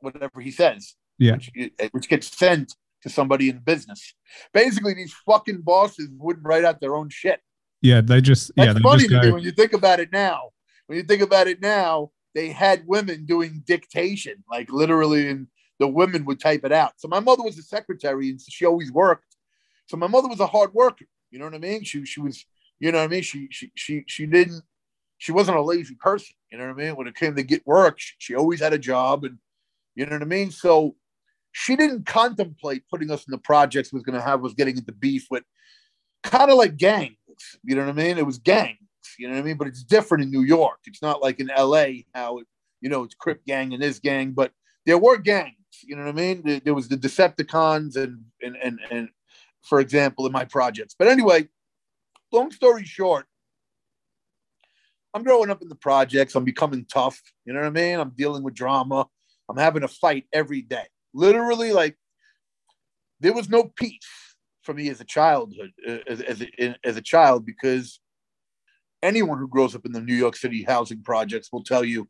whatever he says, yeah, which, which gets sent to somebody in business. Basically, these fucking bosses wouldn't write out their own shit. Yeah. They just, That's yeah. That's funny just to do when you think about it now, when you think about it now, they had women doing dictation, like literally, and the women would type it out. So my mother was a secretary, and she always worked. So my mother was a hard worker. You know what I mean? She she was, you know what I mean? She she she she didn't, she wasn't a lazy person. You know what I mean? When it came to get work, she, she always had a job, and you know what I mean? So she didn't contemplate putting us in the projects was going to have, was getting into beef with kind of like gangs. You know what I mean? It was gangs. You know what I mean? But it's different in New York. It's not like in L A how, it, you know, it's Crip Gang and this gang, but there were gangs. You know what I mean? There, there was the Decepticons and, and, and, and, for example, in my projects. But anyway, long story short, I'm growing up in the projects. I'm becoming tough. You know what I mean? I'm dealing with drama. I'm having a fight every day. Literally, like, there was no peace for me as a childhood, as, as, a, as a child, because anyone who grows up in the New York City housing projects will tell you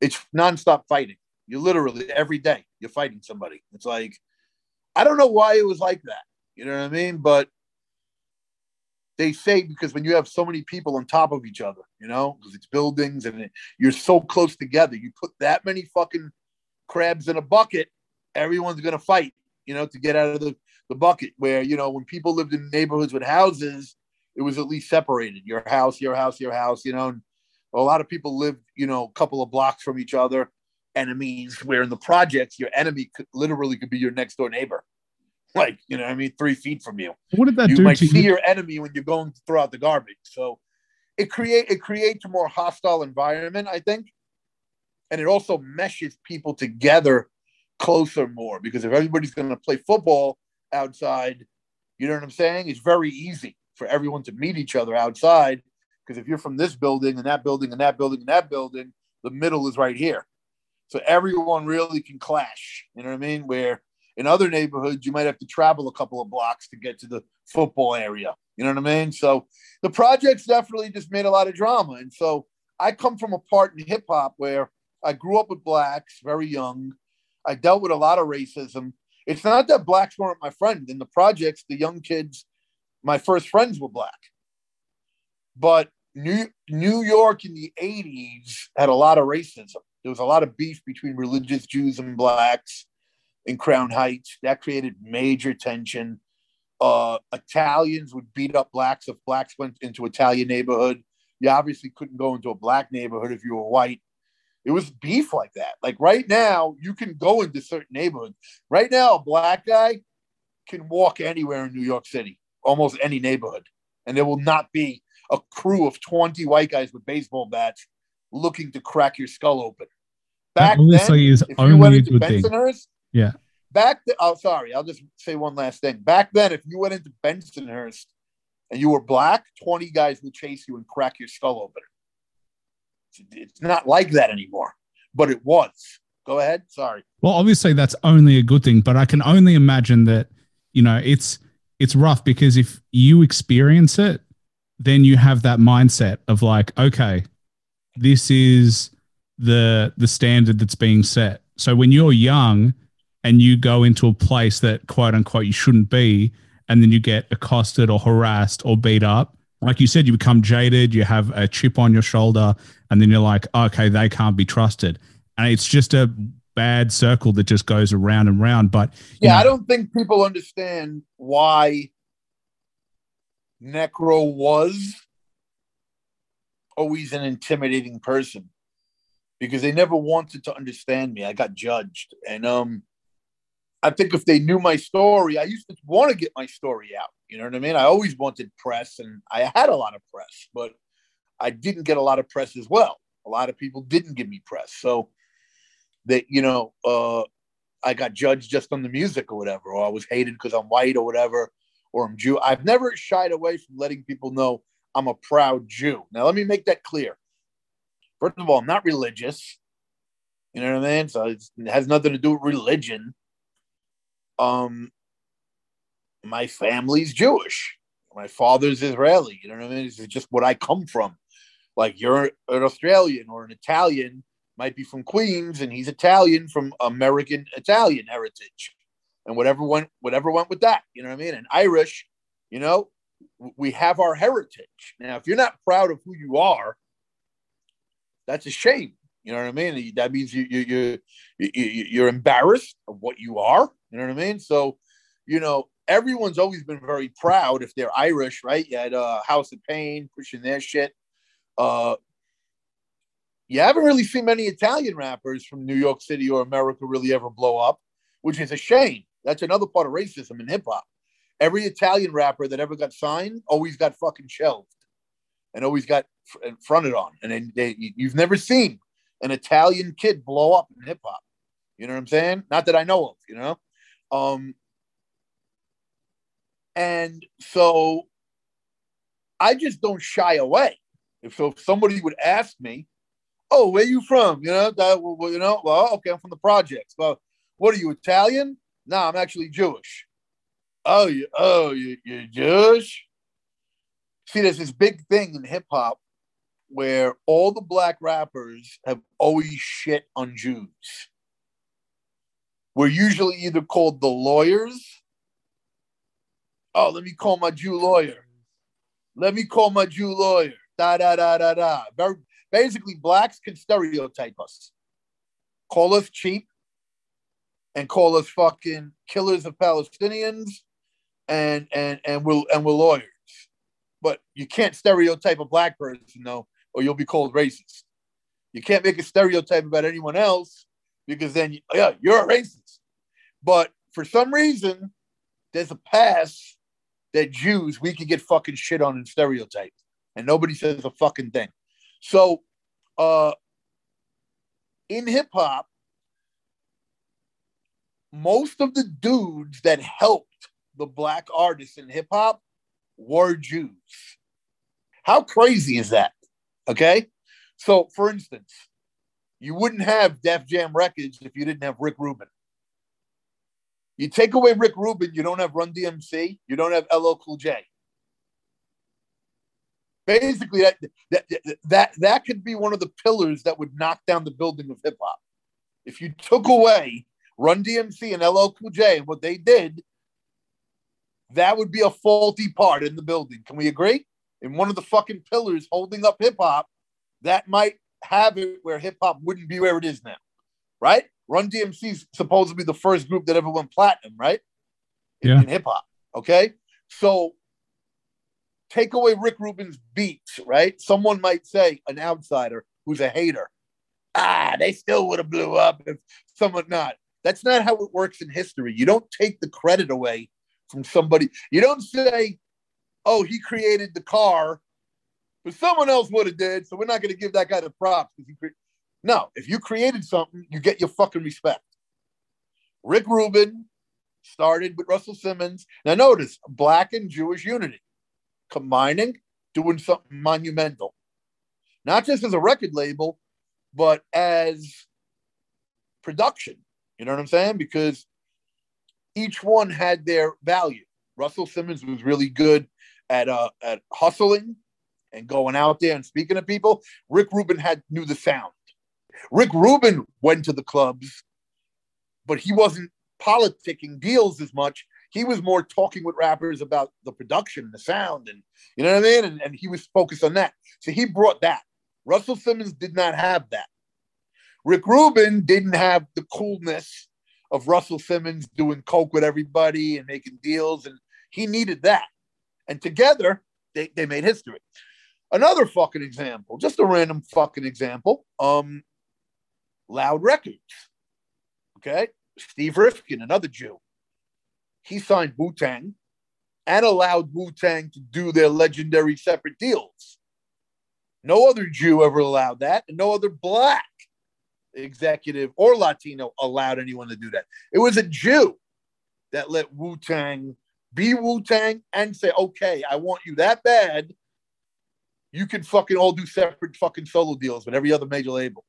it's nonstop fighting. You literally every day you're fighting somebody. It's like, I don't know why it was like that. You know what I mean? But they say, because when you have so many people on top of each other, you know, because it's buildings and it, you're so close together, you put that many fucking crabs in a bucket, everyone's going to fight, you know, to get out of the, the bucket. Where, you know, when people lived in neighborhoods with houses, it was at least separated. Your house, your house, your house, you know. And a lot of people lived, you know, a couple of blocks from each other, enemies, where in the projects, your enemy could literally could be your next door neighbor. Like, you know what I mean? Three feet from you. What did that you do might to see you? Your enemy when you're going to throw out the garbage. So it create it creates a more hostile environment, I think. And it also meshes people together closer more, because if everybody's going to play football outside, you know what I'm saying? It's very easy for everyone to meet each other outside, because if you're from this building and that building and that building and that building, the middle is right here. So everyone really can clash. You know what I mean? Where in other neighborhoods, you might have to travel a couple of blocks to get to the football area. You know what I mean? So the projects definitely just made a lot of drama. And so I come from a part in hip hop where I grew up with blacks very young. I dealt with a lot of racism. It's not that blacks weren't my friend. In the projects, the young kids, my first friends were black, but New, New York in the eighties had a lot of racism. There was a lot of beef between religious Jews and blacks in Crown Heights. That created major tension. Uh, Italians would beat up blacks if blacks went into Italian neighborhood. You obviously couldn't go into a black neighborhood if you were white. It was beef like that. Like right now, you can go into certain neighborhoods. Right now, a black guy can walk anywhere in New York City, almost any neighborhood, and there will not be a crew of twenty white guys with baseball bats looking to crack your skull open. Back then, is if only you went into Bensonhurst, yeah. Back then, oh, sorry, I'll just say one last thing. Back then, if you went into Bensonhurst and you were black, twenty guys will chase you and crack your skull open. It's not like that anymore, but it was. Go ahead. Sorry. Well, obviously that's only a good thing, but I can only imagine that, you know, it's, it's rough, because if you experience it, then you have that mindset of like, okay, this is the the standard that's being set. So when you're young and you go into a place that quote unquote you shouldn't be, and then you get accosted or harassed or beat up, like you said, you become jaded, you have a chip on your shoulder, and then you're like, okay, they can't be trusted. And it's just a bad circle that just goes around and round. But yeah, know, I don't think people understand why Necro was always an intimidating person, because they never wanted to understand me. I got judged. And um, I think if they knew my story, I used to want to get my story out. You know what I mean? I always wanted press, and I had a lot of press, but I didn't get a lot of press as well. A lot of people didn't give me press. So that, you know, uh, I got judged just on the music or whatever, or I was hated because I'm white or whatever, or I'm Jew. I've never shied away from letting people know I'm a proud Jew. Now, let me make that clear. First of all, I'm not religious. You know what I mean? So it's, it has nothing to do with religion. Um, my family's Jewish. My father's Israeli. You know what I mean? It's just what I come from. Like, you're an Australian or an Italian, might be from Queens, and he's Italian from American Italian heritage, and whatever went whatever went with that. You know what I mean? And Irish, you know, we have our heritage. Now, if you're not proud of who you are, that's a shame. You know what I mean? That means you you you, you you're embarrassed of what you are. You know what I mean? So, you know, everyone's always been very proud if they're Irish, right? You had uh, House of Pain pushing their shit. Uh, you haven't really seen many Italian rappers from New York City or America really ever blow up, which is a shame. That's another part of racism in hip hop. Every Italian rapper that ever got signed always got fucking shelved and always got fronted on. And then they, you've never seen an Italian kid blow up in hip hop. You know what I'm saying? Not that I know of, you know? Um, and so I just don't shy away. If, so if somebody would ask me, "Oh, where are you from?" You know, that, well, you know, well, okay, I'm from the projects. Well, what are you, Italian? No, I'm actually Jewish. Oh, you, oh, you, you're Jewish. See, there's this big thing in hip hop where all the black rappers have always shit on Jews. We're usually either called the lawyers. Oh, let me call my Jew lawyer. Let me call my Jew lawyer. Da, da, da, da, da. Very, basically, blacks can stereotype us. Call us cheap and call us fucking killers of Palestinians and and and we'll and we're lawyers. But you can't stereotype a black person, though, or you'll be called racist. You can't make a stereotype about anyone else because then you, yeah, you're a racist. But for some reason, there's a pass that Jews, we could get fucking shit on and stereotype. And nobody says a fucking thing. So uh, in hip hop, most of the dudes that helped the black artists in hip hop were Jews. How crazy is that? Okay. So for instance, you wouldn't have Def Jam Records if you didn't have Rick Rubin. You take away Rick Rubin, you don't have Run D M C, you don't have L L Cool J. Basically, that, that that that could be one of the pillars that would knock down the building of hip hop. If you took away Run D M C and L L Cool J and what they did, that would be a faulty part in the building. Can we agree? And one of the fucking pillars holding up hip hop, that might have it where hip hop wouldn't be where it is now, right? Run D M C's supposed to be the first group that ever went platinum, right? Yeah. In hip hop. Okay, so. Take away Rick Rubin's beats, right? Someone might say, an outsider who's a hater, ah, they still would have blew up if someone not. That's not how it works in history. You don't take the credit away from somebody. You don't say, oh, he created the car, but someone else would have did, so we're not going to give that guy the props. He cre- no, if you created something, you get your fucking respect. Rick Rubin started with Russell Simmons. Now notice, black and Jewish unity. Combining, doing something monumental, not just as a record label, but as production. You know what I'm saying? Because each one had their value. Russell Simmons was really good at uh, at hustling and going out there and speaking to people. Rick Rubin had knew the sound. Rick Rubin went to the clubs, but he wasn't politicking deals as much. He was more talking with rappers about the production and the sound and, you know what I mean? And, and he was focused on that. So he brought that. Russell Simmons did not have that. Rick Rubin didn't have the coolness of Russell Simmons doing coke with everybody and making deals. And he needed that. And together, they, they made history. Another fucking example, just a random fucking example, um, Loud Records, okay? Steve Rifkin, another Jew. He signed Wu-Tang and allowed Wu-Tang to do their legendary separate deals. No other Jew ever allowed that, and no other black executive or Latino allowed anyone to do that. It was a Jew that let Wu-Tang be Wu-Tang and say, okay, I want you that bad. You can fucking all do separate fucking solo deals with every other major label.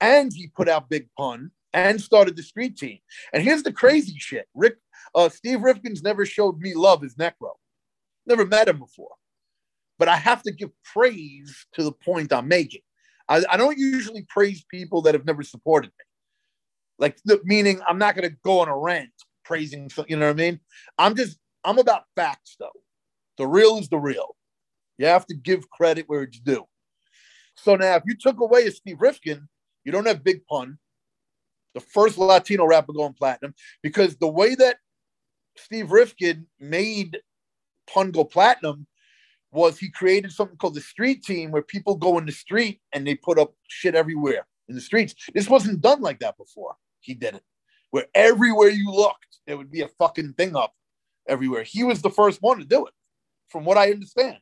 And he put out Big Pun and started the street team. And here's the crazy shit. Rick, uh, Steve Rifkin's never showed me love as Necro. Never met him before. But I have to give praise to the point I'm making. I, I don't usually praise people that have never supported me. Like, the, meaning I'm not going to go on a rant praising, you know what I mean? I'm just, I'm about facts, though. The real is the real. You have to give credit where it's due. So now, if you took away a Steve Rifkin, you don't have Big Pun, the first Latino rapper going platinum, because the way that Steve Rifkin made Pun go platinum was he created something called the street team, where people go in the street and they put up shit everywhere in the streets. This wasn't done like that before. He did it. Where everywhere you looked, there would be a fucking thing up everywhere. He was the first one to do it, from what I understand.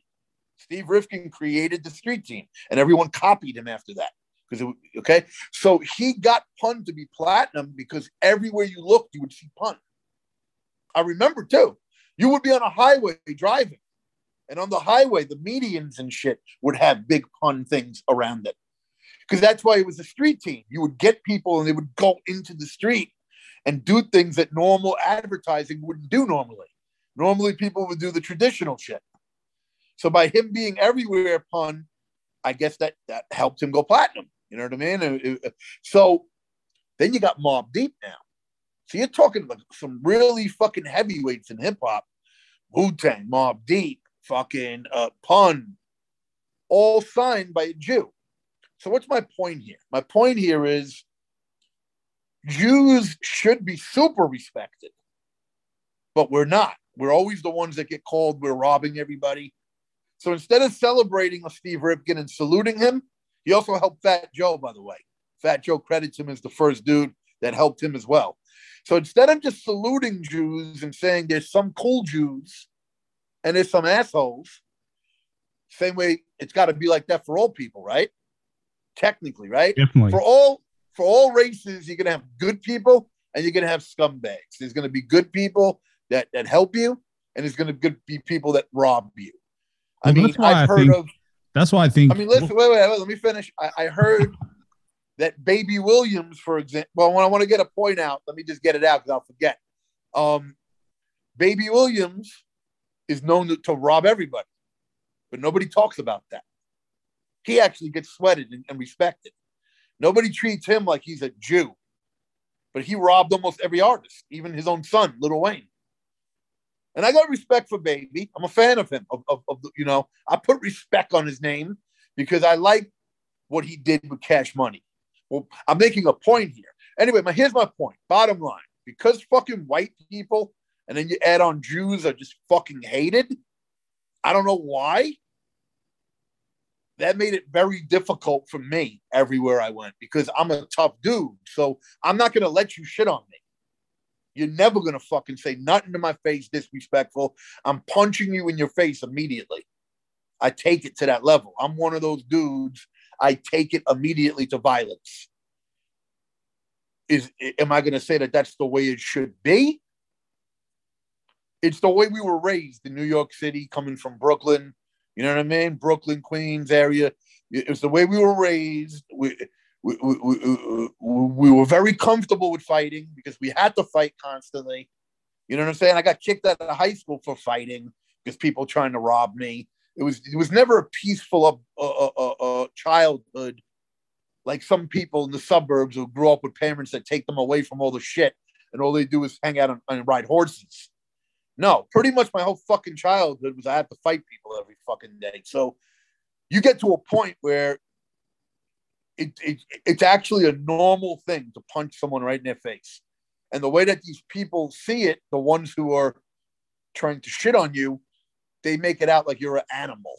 Steve Rifkin created the street team, and everyone copied him after that. Because it, okay, so he got Pun to be platinum because everywhere you looked, you would see Pun. I remember too, you would be on a highway driving, and on the highway, the medians and shit would have Big Pun things around it, because that's why it was a street team. You would get people, and they would go into the street and do things that normal advertising wouldn't do normally. Normally, people would do the traditional shit. So by him being everywhere, Pun, I guess that that helped him go platinum. You know what I mean? It, it, so then you got Mobb Deep now. So you're talking like some really fucking heavyweights in hip hop. Wu-Tang, Mobb Deep, fucking uh, Pun, all signed by a Jew. So what's my point here? My point here is Jews should be super respected, but we're not. We're always the ones that get called. We're robbing everybody. So instead of celebrating Steve Rifkin and saluting him, he also helped Fat Joe, by the way. Fat Joe credits him as the first dude that helped him as well. So instead of just saluting Jews and saying there's some cool Jews and there's some assholes, same way it's got to be like that for all people, right? Technically, right? Definitely. For all, for all races, you're going to have good people and you're going to have scumbags. There's going to be good people that, that help you, and there's going to be people that rob you. I well, mean, I've I heard think, of. That's why I think. I mean, listen, wait, wait, wait let me finish. I, I heard that Baby Williams, for example. Well, when I want to get a point out, let me just get it out because I'll forget. Um, Baby Williams is known to, to rob everybody, but nobody talks about that. He actually gets sweated and, and respected. Nobody treats him like he's a Jew, but he robbed almost every artist, even his own son, Lil Wayne. And I got respect for Baby. I'm a fan of him. Of, of, of you know, I put respect on his name because I like what he did with Cash Money. Well, I'm making a point here. Anyway, my, here's my point. Bottom line, because fucking white people, and then you add on Jews, are just fucking hated. I don't know why. That made it very difficult for me everywhere I went because I'm a tough dude. So I'm not going to let you shit on me. You're never going to fucking say nothing to my face disrespectful. I'm punching you in your face immediately. I take it to that level. I'm one of those dudes. I take it immediately to violence. Is, am I going to say that that's the way it should be? It's the way we were raised in New York City, coming from Brooklyn. You know what I mean? Brooklyn, Queens area. It's the way we were raised. We, We, we, we, we were very comfortable with fighting because we had to fight constantly. You know what I'm saying? I got kicked out of high school for fighting because people trying to rob me. It was it was never a peaceful uh, uh, uh, uh, childhood like some people in the suburbs who grew up with parents that take them away from all the shit and all they do is hang out and, and ride horses. No, pretty much my whole fucking childhood was I had to fight people every fucking day. So you get to a point where It, it, it's actually a normal thing to punch someone right in their face. And the way that these people see it, the ones who are trying to shit on you, they make it out like you're an animal.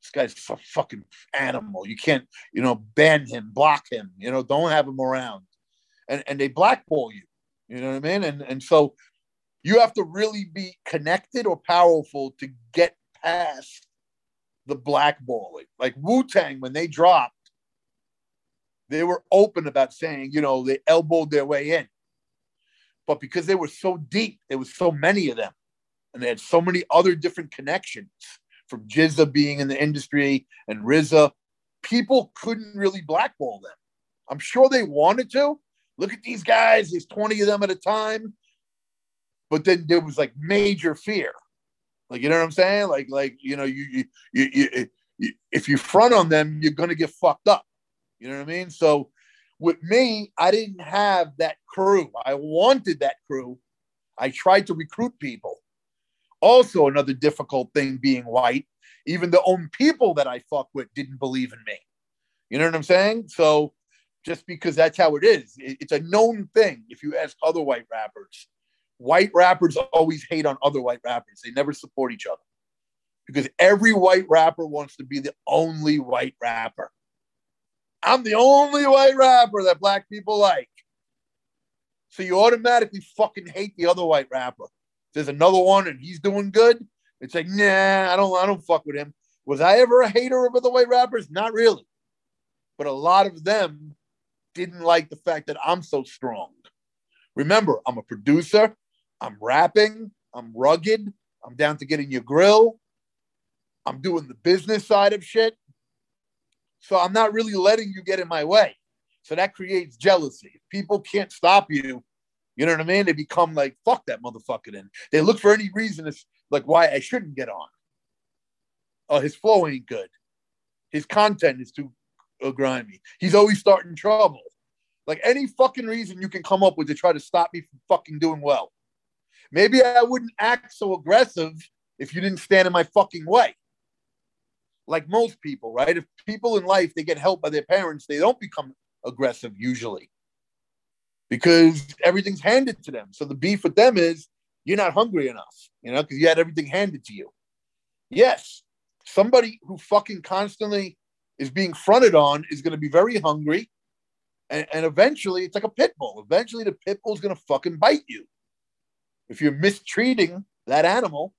This guy's a fucking animal. You can't, you know, ban him, block him, you know, don't have him around. And and they blackball you. You know what I mean? And, and so you have to really be connected or powerful to get past the blackballing. Like Wu-Tang, when they dropped, they were open about saying, you know, they elbowed their way in. But because they were so deep, there was so many of them, and they had so many other different connections, from Jizza being in the industry and R Z A, people couldn't really blackball them. I'm sure they wanted to. Look at these guys, there's twenty of them at a time. But then there was like major fear. Like, you know what I'm saying? Like, like you know, you, you, you, you, you if you front on them, you're going to get fucked up. You know what I mean? So with me, I didn't have that crew. I wanted that crew. I tried to recruit people. Also, another difficult thing being white, even the own people that I fuck with didn't believe in me. You know what I'm saying? So just because that's how it is, it's a known thing. If you ask other white rappers, white rappers always hate on other white rappers. They never support each other because every white rapper wants to be the only white rapper. I'm the only white rapper that black people like. So you automatically fucking hate the other white rapper. There's another one and he's doing good. It's like, nah, I don't, I don't fuck with him. Was I ever a hater of other white rappers? Not really. But a lot of them didn't like the fact that I'm so strong. Remember, I'm a producer. I'm rapping. I'm rugged. I'm down to getting your grill. I'm doing the business side of shit. So I'm not really letting you get in my way. So that creates jealousy. If people can't stop you, you know what I mean? They become like, fuck that motherfucker then. They look for any reason as like why I shouldn't get on. Oh, his flow ain't good. His content is too grimy. He's always starting trouble. Like any fucking reason you can come up with to try to stop me from fucking doing well. Maybe I wouldn't act so aggressive if you didn't stand in my fucking way. Like most people, right? If people in life, they get helped by their parents, they don't become aggressive usually. Because everything's handed to them. So the beef with them is you're not hungry enough, you know, because you had everything handed to you. Yes, somebody who fucking constantly is being fronted on is going to be very hungry. And, and eventually, it's like a pit bull. Eventually, the pit bull is going to fucking bite you if you're mistreating that animal,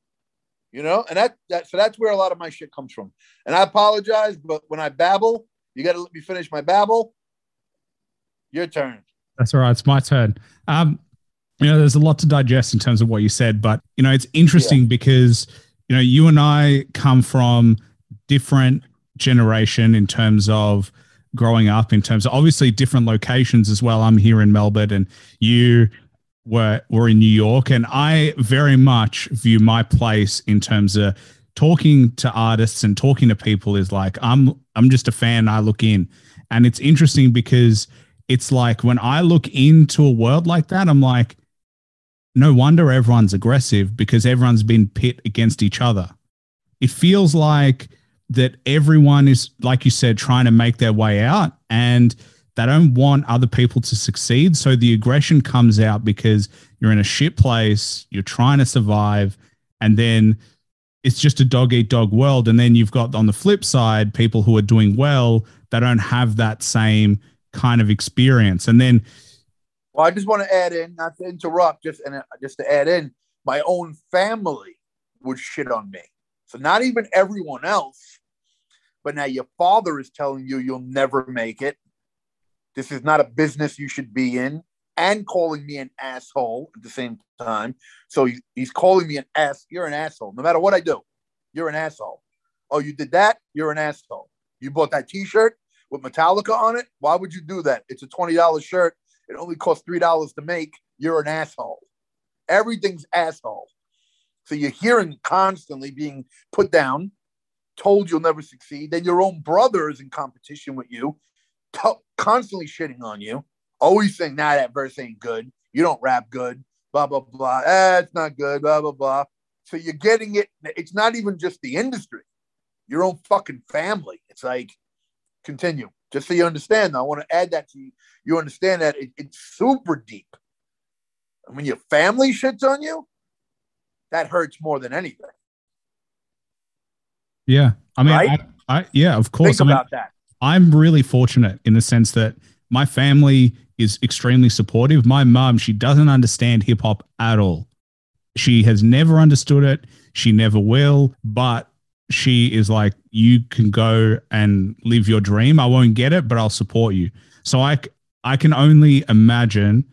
you know, and that, that so that's where a lot of my shit comes from. And I apologize, but when I babble, you got to let me finish my babble. Your turn. That's all right. It's my turn. Um, you know, there's a lot to digest in terms of what you said, but, you know, it's interesting yeah. because, you know, you and I come from different generation in terms of growing up, in terms of obviously different locations as well. I'm here in Melbourne and you were, were in New York, and I very much view my place in terms of talking to artists and talking to people is like, I'm, I'm just a fan. I look in, and it's interesting because it's like when I look into a world like that, I'm like, no wonder everyone's aggressive because everyone's been pit against each other. It feels like that everyone is, like you said, trying to make their way out and they don't want other people to succeed. So the aggression comes out because you're in a shit place, you're trying to survive, and then it's just a dog eat dog world. And then you've got on the flip side, people who are doing well, they don't have that same kind of experience. And then, well, I just want to add in, not to interrupt, just and just to add in, my own family would shit on me. So not even everyone else, but now your father is telling you you'll never make it. This is not a business you should be in, and calling me an asshole at the same time. So he's calling me an ass. You're an asshole. No matter what I do, you're an asshole. Oh, you did that? You're an asshole. You bought that T-shirt with Metallica on it? Why would you do that? It's a twenty dollar shirt. It only costs three dollars to make. You're an asshole. Everything's asshole. So you're hearing constantly being put down, told you'll never succeed. Then your own brother is in competition with you, t- constantly shitting on you, always saying, nah, that verse ain't good. You don't rap good, blah, blah, blah. Eh, it's not good, blah, blah, blah. So you're getting it. It's not even just the industry, your own fucking family. It's like, continue. Just so you understand, I want to add that to you. You understand that it, it's super deep. And when your family shits on you, that hurts more than anything. Yeah, I mean, right? I, I yeah, of course. Think I mean, about that. I'm really fortunate in the sense that my family is extremely supportive. My mom, she doesn't understand hip hop at all. She has never understood it. She never will. But she is like, you can go and live your dream. I won't get it, but I'll support you. So I, I can only imagine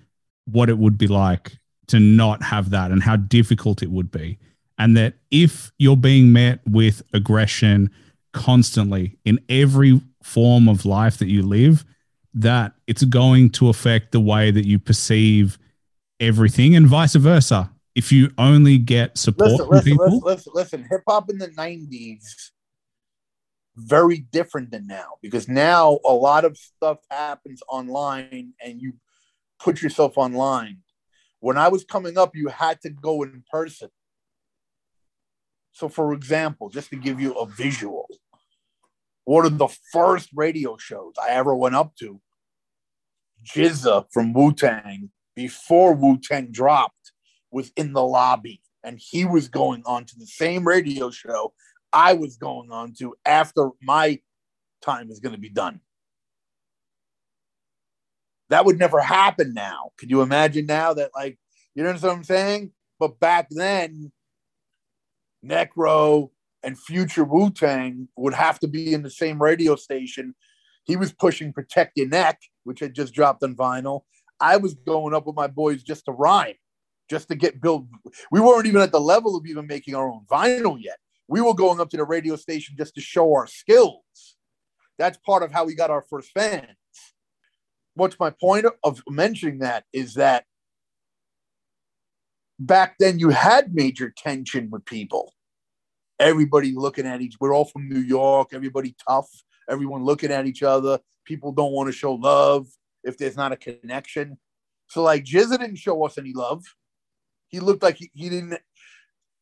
what it would be like to not have that and how difficult it would be. And that if you're being met with aggression constantly in every form of life that you live, that it's going to affect the way that you perceive everything, and vice versa. If you only get support listen, from listen, people. Listen, listen, listen. Hip-hop in the nineties, very different than now, because now a lot of stuff happens online and you put yourself online. When I was coming up, you had to go in person. So, for example, just to give you a visual, one of the first radio shows I ever went up to, Jizza from Wu-Tang, before Wu-Tang dropped, was in the lobby, and he was going on to the same radio show I was going on to after my time is going to be done. That would never happen now. Could you imagine now that, like, you know what I'm saying? But back then, Necro and future Wu-Tang would have to be in the same radio station. He was pushing Protect Your Neck, which had just dropped on vinyl. I was going up with my boys just to rhyme, just to get built. We weren't even at the level of even making our own vinyl yet. We were going up to the radio station just to show our skills. That's part of how we got our first fans. What's my point of mentioning that is that back then you had major tension with people. Everybody looking at each other. We're all from New York. Everybody tough. Everyone looking at each other. People don't want to show love if there's not a connection. So, like, Jizza didn't show us any love. He looked like he, he didn't.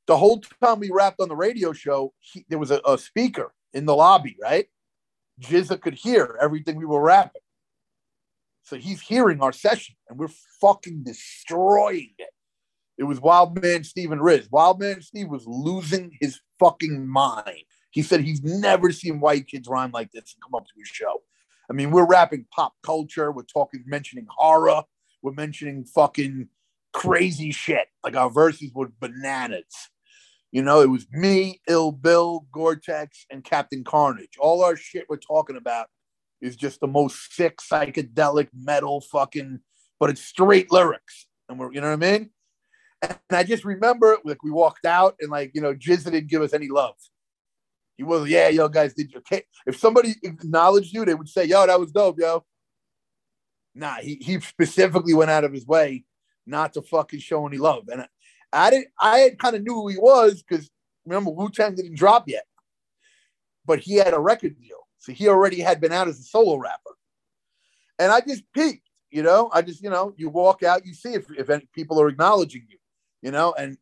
The whole time we rapped on the radio show, he, there was a, a speaker in the lobby, right? Jizza could hear everything we were rapping. So he's hearing our session, and we're fucking destroying it. It was Wildman Steve and Riz. Wildman Steve was losing his fucking mind. He said he's never seen white kids rhyme like this and come up to his show. I mean, we're rapping pop culture. We're talking, mentioning horror. We're mentioning fucking crazy shit. Like, our verses were bananas. You know, it was me, Ill Bill, Gore-Tex, and Captain Carnage. All our shit we're talking about is just the most sick, psychedelic, metal fucking, but it's straight lyrics. And we're, you know what I mean? And I just remember, like, we walked out and, like, you know, Jizza didn't give us any love. He was, yeah, yo, guys, did you okay? If somebody acknowledged you, they would say, yo, that was dope, yo. Nah, he, he specifically went out of his way not to fucking show any love. And I, I didn't, I kind of knew who he was because, remember, Wu-Tang didn't drop yet. But he had a record deal. So he already had been out as a solo rapper. And I just peeked, you know? I just, you know, you walk out, you see if, if any people are acknowledging you, you know? And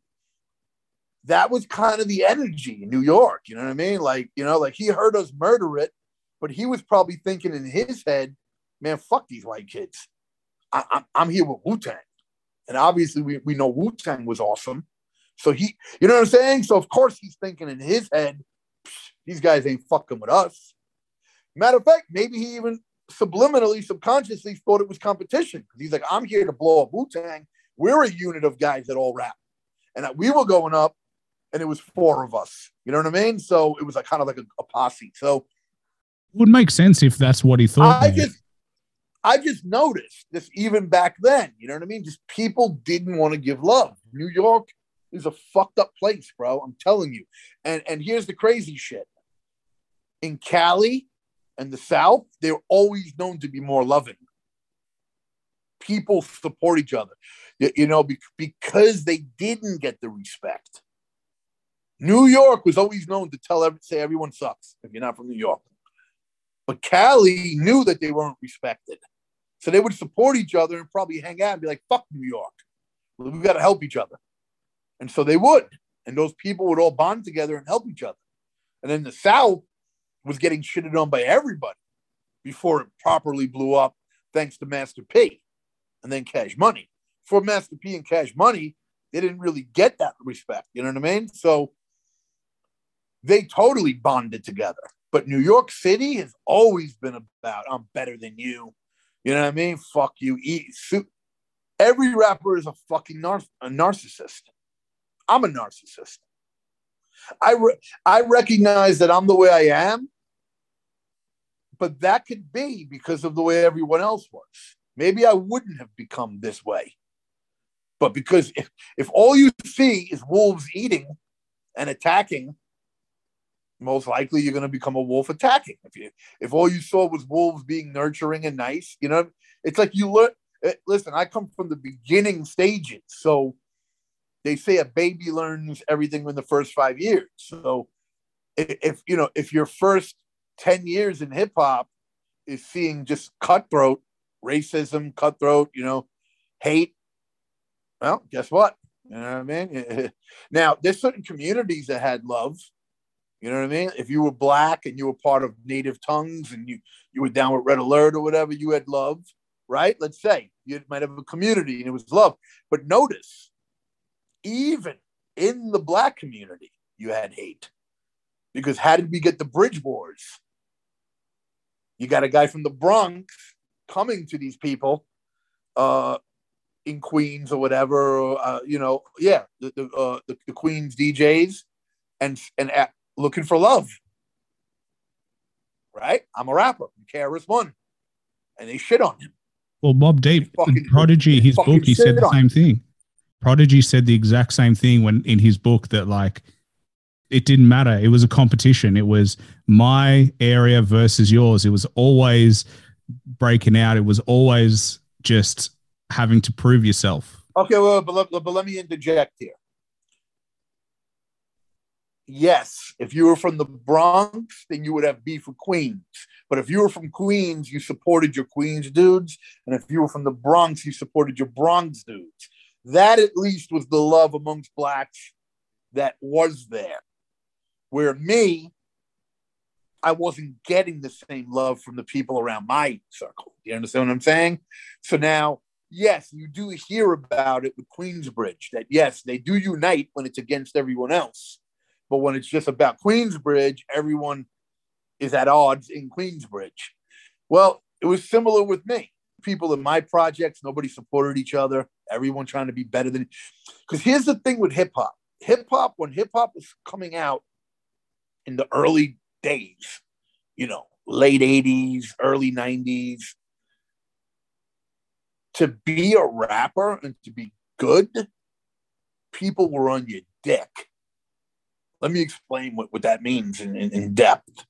that was kind of the energy in New York, you know what I mean? Like, you know, like, he heard us murder it, but he was probably thinking in his head, man, fuck these white kids. I, I, I'm here with Wu-Tang. And obviously we, we know Wu-Tang was awesome. So he, you know what I'm saying? So of course he's thinking in his head, these guys ain't fucking with us. Matter of fact, maybe he even subliminally, subconsciously thought it was competition. He's like, I'm here to blow up Wu-Tang. We're a unit of guys that all rap. And we were going up, and it was four of us. You know what I mean? So it was like kind of like a, a posse. So it would make sense if that's what he thought. I just, I just noticed this even back then. You know what I mean? Just people didn't want to give love. New York is a fucked up place, bro. I'm telling you. And and here's the crazy shit. In Cali and the South, they're always known to be more loving. People support each other, you know, because they didn't get the respect. New York was always known to tell say everyone sucks if you're not from New York. But Cali knew that they weren't respected. So they would support each other and probably hang out and be like, fuck New York. We've got to help each other. And so they would. And those people would all bond together and help each other. And then the South was getting shitted on by everybody before it properly blew up, thanks to Master P and then Cash Money. For Master P and Cash Money, they didn't really get that respect. You know what I mean? So they totally bonded together. But New York City has always been about, I'm better than you. You know what I mean? Fuck you. Eat soup. Every rapper is a fucking nar- a narcissist. I'm a narcissist. I, re- I recognize that I'm the way I am. But that could be because of the way everyone else was. Maybe I wouldn't have become this way. But because if, if all you see is wolves eating and attacking, most likely you're going to become a wolf attacking. If you, if all you saw was wolves being nurturing and nice, you know, it's like you learn. Listen, I come from the beginning stages. So they say a baby learns everything in the first five years. So if, if you know, if your first ten years in hip hop is seeing just cutthroat, racism, cutthroat, you know, hate, well, guess what? You know what I mean? Now, there's certain communities that had love. You know what I mean? If you were black and you were part of native tongues and you, you were down with Red Alert or whatever, you had love, right? Let's say you might have a community and it was love. But notice, even in the black community, you had hate. Because how did we get the bridge wars? You got a guy from the Bronx coming to these people uh, in Queens or whatever, or, uh, you know, yeah, the the, uh, the, the Queens D Js and, and at, looking for love, right? I'm a rapper. K R S One, and they shit on him. Well, Mobb Deep, Prodigy, his book, he said the same thing. Prodigy said the exact same thing when in his book that like it didn't matter. It was a competition. It was my area versus yours. It was always breaking out. It was always just having to prove yourself. Okay, well, but let, but let me interject here. Yes, if you were from the Bronx, then you would have beef with Queens. But if you were from Queens, you supported your Queens dudes. And if you were from the Bronx, you supported your Bronx dudes. That at least was the love amongst blacks that was there. Where me, I wasn't getting the same love from the people around my circle. You understand what I'm saying? So now, yes, you do hear about it with Queensbridge, that yes, they do unite when it's against everyone else. But when it's just about Queensbridge, everyone is at odds in Queensbridge. Well, it was similar with me. People in my projects, nobody supported each other. Everyone trying to be better than... Because here's the thing with hip-hop. Hip-hop, when hip-hop was coming out in the early days, you know, late eighties, early nineties, to be a rapper and to be good, people were on your dick. Let me explain what, what that means in, in, in depth.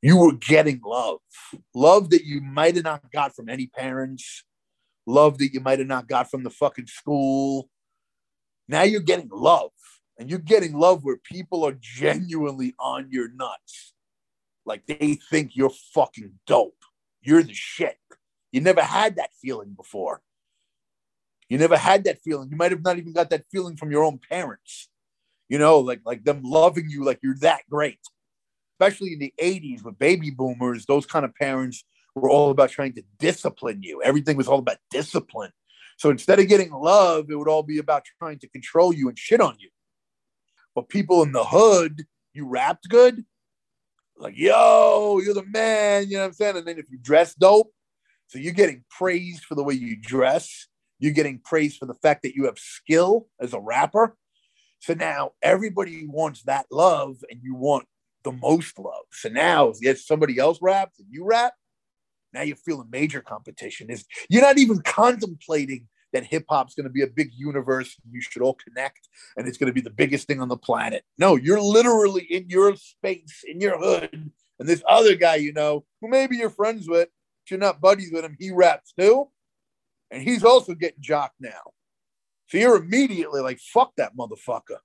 You were getting love. Love that you might have not got from any parents. Love that you might have not got from the fucking school. Now you're getting love. And you're getting love where people are genuinely on your nuts. Like they think you're fucking dope. You're the shit. You never had that feeling before. You never had that feeling. You might have not even got that feeling from your own parents. You know, like like them loving you like you're that great. Especially in the eighties with baby boomers, those kind of parents were all about trying to discipline you. Everything was all about discipline. So instead of getting love, it would all be about trying to control you and shit on you. But people in the hood, you rapped good, like, yo, you're the man, you know what I'm saying? And then if you dress dope, so you're getting praised for the way you dress. You're getting praised for the fact that you have skill as a rapper. So now everybody wants that love and you want the most love. So now if somebody else raps and you rap, now you're feeling major competition. It's, you're not even contemplating that hip-hop's going to be a big universe and you should all connect and it's going to be the biggest thing on the planet. No, you're literally in your space, in your hood, and this other guy you know, who maybe you're friends with, but you're not buddies with him, he raps too, and he's also getting jocked now. So you're immediately like, fuck that motherfucker.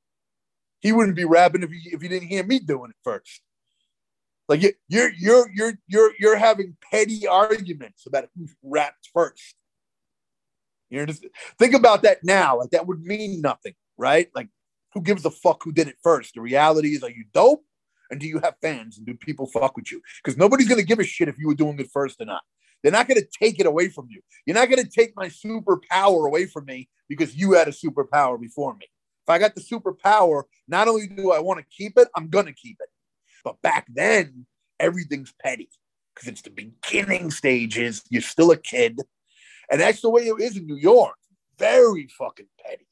He wouldn't be rapping if he, if he didn't hear me doing it first. Like you're you're you're you're you're having petty arguments about who rapped first. You know, just think about that now. Like that would mean nothing, right? Like who gives a fuck who did it first? The reality is, are you dope? And do you have fans? And do people fuck with you? Because nobody's gonna give a shit if you were doing it first or not. They're not going to take it away from you. You're not going to take my superpower away from me because you had a superpower before me. If I got the superpower, not only do I want to keep it, I'm going to keep it. But back then, everything's petty because it's the beginning stages. You're still a kid. And that's the way it is in New York. Very fucking petty.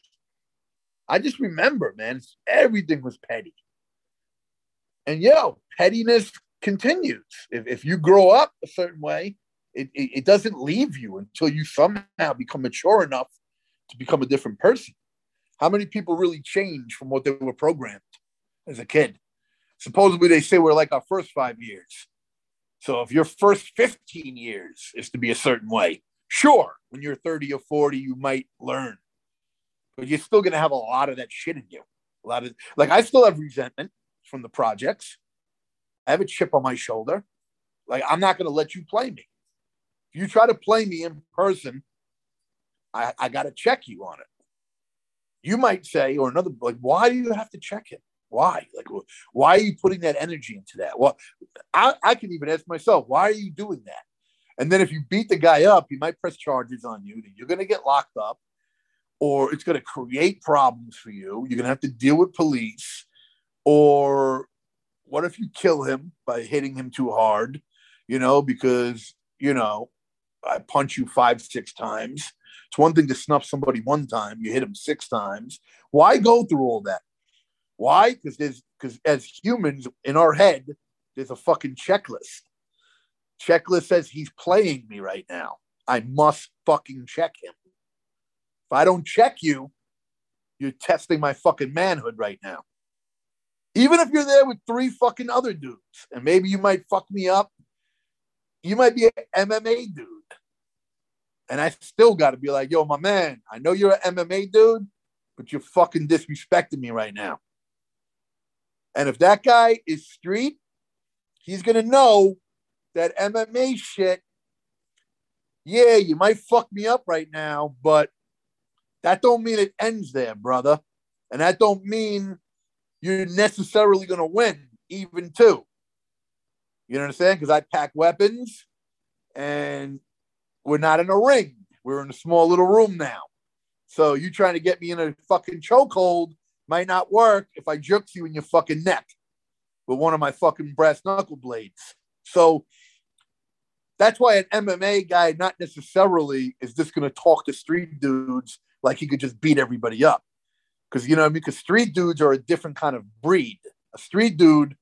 I just remember, man, everything was petty. And yo, pettiness continues. If, if you grow up a certain way, It, it, it doesn't leave you until you somehow become mature enough to become a different person. How many people really change from what they were programmed as a kid? Supposedly, they say we're like our first five years. So if your first fifteen years is to be a certain way, sure, when you're thirty or forty, you might learn. But you're still going to have a lot of that shit in you. A lot of, like, I still have resentment from the projects. I have a chip on my shoulder. Like, I'm not going to let you play me. If you try to play me in person, I, I got to check you on it. You might say, or another, like, why do you have to check it? Why? Like, why are you putting that energy into that? Well, I, I can even ask myself, why are you doing that? And then if you beat the guy up, he might press charges on you. You're going to get locked up, or it's going to create problems for you. You're going to have to deal with police. Or what if you kill him by hitting him too hard, you know, because, you know, I punch you five, six times. It's one thing to snuff somebody one time. You hit them six times. Why go through all that? Why? Because there's, because as humans in our head, there's a fucking checklist. Checklist says he's playing me right now. I must fucking check him. If I don't check you, you're testing my fucking manhood right now. Even if you're there with three fucking other dudes, and maybe you might fuck me up, you might be an M M A dude. And I still got to be like, yo, my man, I know you're an M M A dude, but you're fucking disrespecting me right now. And if that guy is street, he's going to know that M M A shit, yeah, you might fuck me up right now, but that don't mean it ends there, brother. And that don't mean you're necessarily going to win, even too. You know what I'm saying? Because I pack weapons, and we're not in a ring. We're in a small little room now. So you trying to get me in a fucking chokehold might not work if I jerk you in your fucking neck with one of my fucking brass knuckle blades. So that's why an M M A guy not necessarily is just going to talk to street dudes like he could just beat everybody up. Because, you know what I mean? Because street dudes are a different kind of breed. A street dude,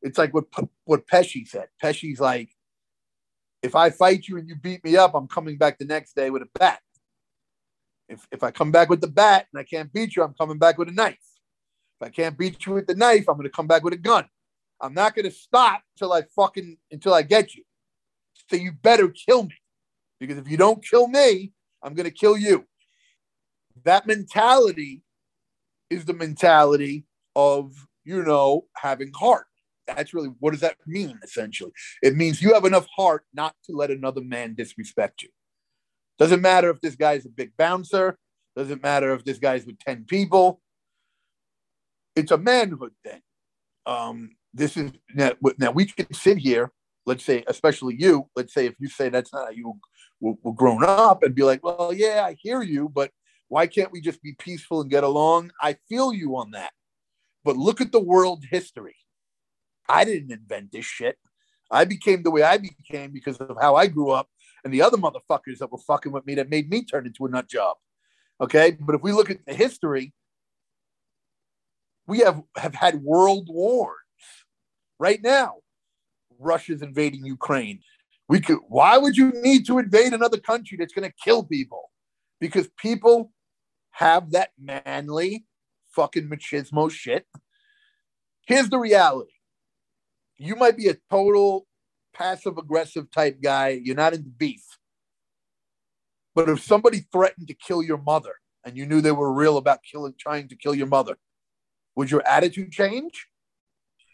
it's like what, what Pesci said. Pesci's like, if I fight you and you beat me up, I'm coming back the next day with a bat. If if I come back with the bat and I can't beat you, I'm coming back with a knife. If I can't beat you with the knife, I'm going to come back with a gun. I'm not going to stop until I fucking, until I get you. So you better kill me. Because if you don't kill me, I'm going to kill you. That mentality is the mentality of, you know, having heart. That's really, what does that mean, essentially? It means you have enough heart not to let another man disrespect you. Doesn't matter if this guy's a big bouncer. Doesn't matter if this guy's with ten people. It's a manhood thing. Um, this is, now, now we can sit here, let's say, especially you, let's say if you say that's not how you were, were grown up, and be like, well, yeah, I hear you, but why can't we just be peaceful and get along? I feel you on that. But look at the world history. I didn't invent this shit. I became the way I became because of how I grew up and the other motherfuckers that were fucking with me that made me turn into a nut job. Okay? But if we look at the history, we have, have had world wars. Right now, Russia's invading Ukraine. We could. Why would you need to invade another country that's going to kill people? Because people have that manly fucking machismo shit. Here's the reality. You might be a total passive-aggressive type guy. You're not into beef. But if somebody threatened to kill your mother and you knew they were real about killing, trying to kill your mother, would your attitude change?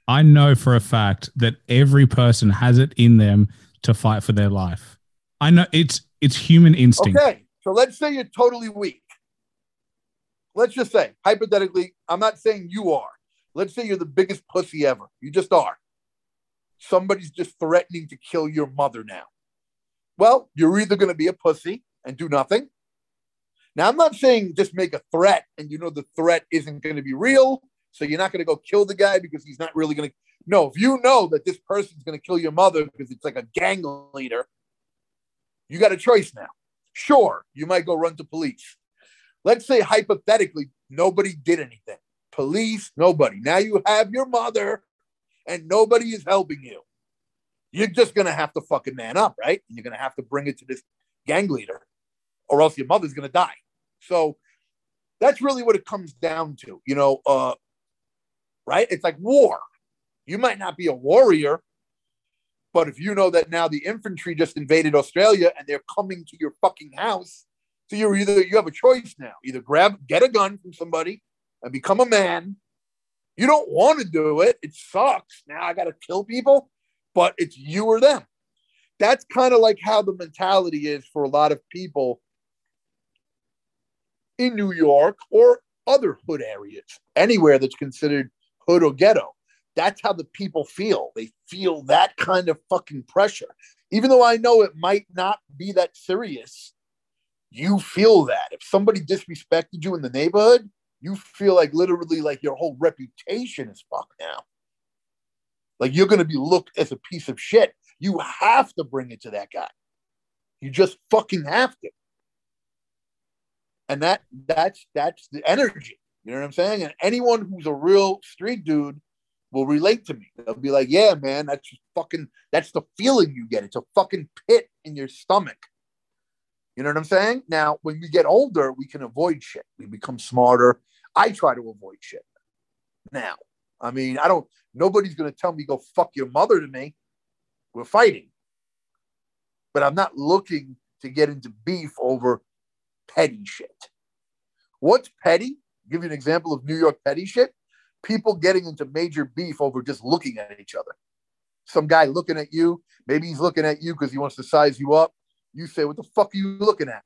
I know for a fact that every person has it in them to fight for their life. I know it's it's human instinct. Okay, so let's say you're totally weak. Let's just say, hypothetically, I'm not saying you are. Let's say you're the biggest pussy ever. You just are. Somebody's just threatening to kill your mother now. Well, you're either going to be a pussy and do nothing. Now, I'm not saying just make a threat and you know the threat isn't going to be real, so you're not going to go kill the guy because he's not really going to. No, if you know that this person's going to kill your mother because it's like a gang leader, you got a choice now. Sure, you might go run to police. Let's say hypothetically, nobody did anything. Police, nobody. Now you have your mother. And nobody is helping you. You're just going to have to fucking man up, right? And you're going to have to bring it to this gang leader or else your mother's going to die. So that's really what it comes down to, you know, uh, right? It's like war. You might not be a warrior, but if you know that now the infantry just invaded Australia and they're coming to your fucking house, so you're either, you have a choice now, either grab, get a gun from somebody and become a man. You don't want to do it. It sucks. Now I got to kill people, but it's you or them. That's kind of like how the mentality is for a lot of people in New York or other hood areas, anywhere that's considered hood or ghetto. That's how the people feel. They feel that kind of fucking pressure. Even though I know it might not be that serious, you feel that. If somebody disrespected you in the neighborhood, you feel like literally like your whole reputation is fucked now. Like you're going to be looked as a piece of shit. You have to bring it to that guy. You just fucking have to. And that that's that's the energy. You know what I'm saying? And anyone who's a real street dude will relate to me. They'll be like, yeah, man, that's just fucking, that's the feeling you get. It's a fucking pit in your stomach. You know what I'm saying? Now, when we get older, we can avoid shit. We become smarter. I try to avoid shit now. I mean, I don't, nobody's going to tell me, go fuck your mother to me. We're fighting. But I'm not looking to get into beef over petty shit. What's petty? I'll give you an example of New York petty shit. People getting into major beef over just looking at each other. Some guy looking at you. Maybe he's looking at you because he wants to size you up. You say, what the fuck are you looking at?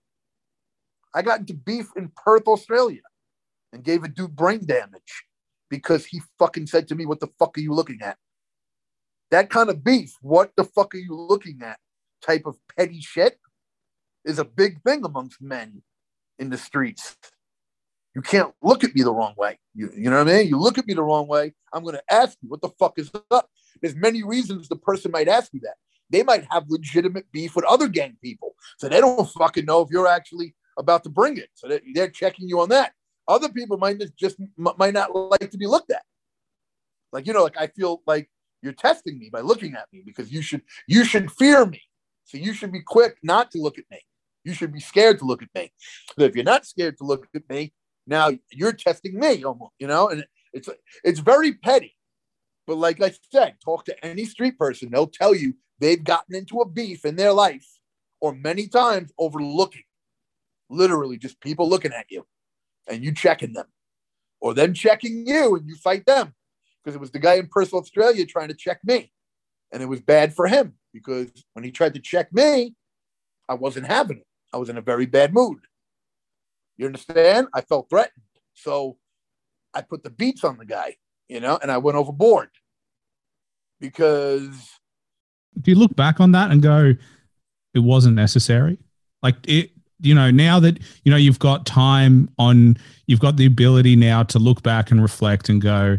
I got into beef in Perth, Australia, and gave a dude brain damage because he fucking said to me, what the fuck are you looking at? That kind of beef, what the fuck are you looking at type of petty shit is a big thing amongst men in the streets. You can't look at me the wrong way. You, you know what I mean? You look at me the wrong way, I'm going to ask you, what the fuck is up? There's many reasons the person might ask you that. They might have legitimate beef with other gang people, so they don't fucking know if you're actually about to bring it. So they're checking you on that. Other people might just might not like to be looked at. Like, you know, like I feel like you're testing me by looking at me because you should you should fear me. So you should be quick not to look at me. You should be scared to look at me. But if you're not scared to look at me, now you're testing me almost, you know? And it's it's very petty. But like I said, talk to any street person. They'll tell you they've gotten into a beef in their life or many times overlooking, literally just people looking at you and you checking them or them checking you and you fight them. Because it was the guy in Perth, Australia trying to check me. And it was bad for him because when he tried to check me, I wasn't having it. I was in a very bad mood. You understand? I felt threatened. So I put the beats on the guy, you know, and I went overboard. Because do you look back on that and go, it wasn't necessary? Like it, you know, now that, you know, you've got time on, you've got the ability now to look back and reflect and go,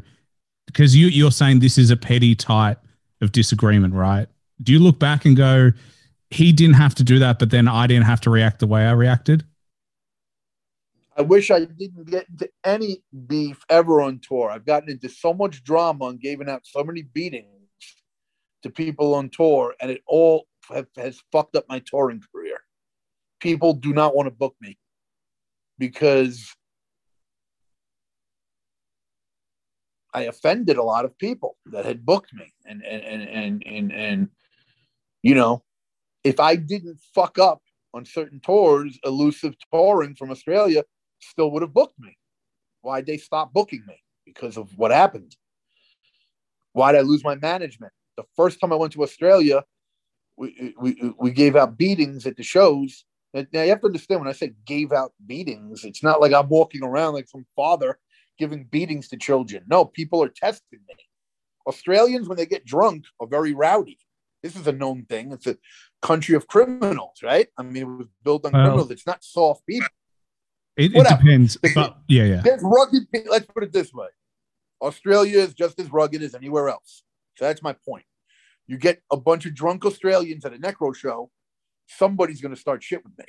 because you, you're saying this is a petty type of disagreement, right? Do you look back and go, he didn't have to do that, but then I didn't have to react the way I reacted? I wish I didn't get into any beef ever on tour. I've gotten into so much drama and given out so many beatings to people on tour, and it all have, has fucked up my touring career. People do not want to book me because I offended a lot of people that had booked me. And, and, and, and, and, and, you know, if I didn't fuck up on certain tours, Elusive Touring from Australia still would have booked me. Why'd they stop booking me? Because of what happened. Why'd I lose my management? The first time I went to Australia, we, we, we gave out beatings at the shows. Now you have to understand when I say gave out beatings, it's not like I'm walking around like some father giving beatings to children. No, people are testing me. Australians, when they get drunk, are very rowdy. This is a known thing. It's a country of criminals, right? I mean, it was built on well, criminals. It's not soft people. It, it depends. They, but yeah, yeah. There's rugged people. Let's put it this way. Australia is just as rugged as anywhere else. So that's my point. You get a bunch of drunk Australians at a Necro show, somebody's going to start shit with me.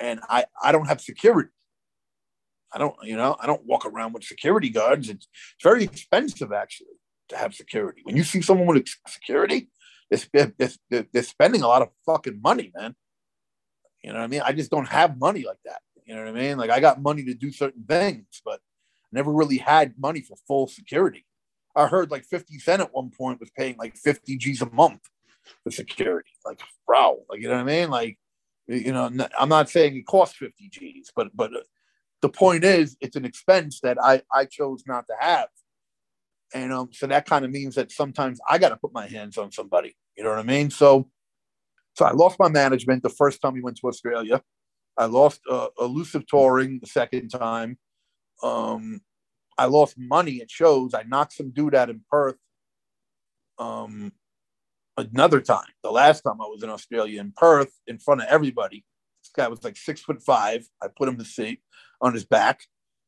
And I, I don't have security. I don't, you know, I don't walk around with security guards. It's, it's very expensive, actually, to have security. When you see someone with security, they're, they're, they're spending a lot of fucking money, man. You know what I mean? I just don't have money like that. You know what I mean? Like, I got money to do certain things, but I never really had money for full security. I heard like fifty cent at one point was paying like fifty G's a month for security. Like, bro, like, you know what I mean? Like, you know, I'm not saying it costs fifty G's, but but the point is, it's an expense that I, I chose not to have. And um, so that kind of means that sometimes I got to put my hands on somebody. You know what I mean? So, so I lost my management the first time we went to Australia. I lost uh, Elusive Touring the second time. Um, I lost money at shows. I knocked some dude out in Perth. Um, another time, the last time I was in Australia in Perth, in front of everybody, this guy was like six foot five. I put him to sleep on his back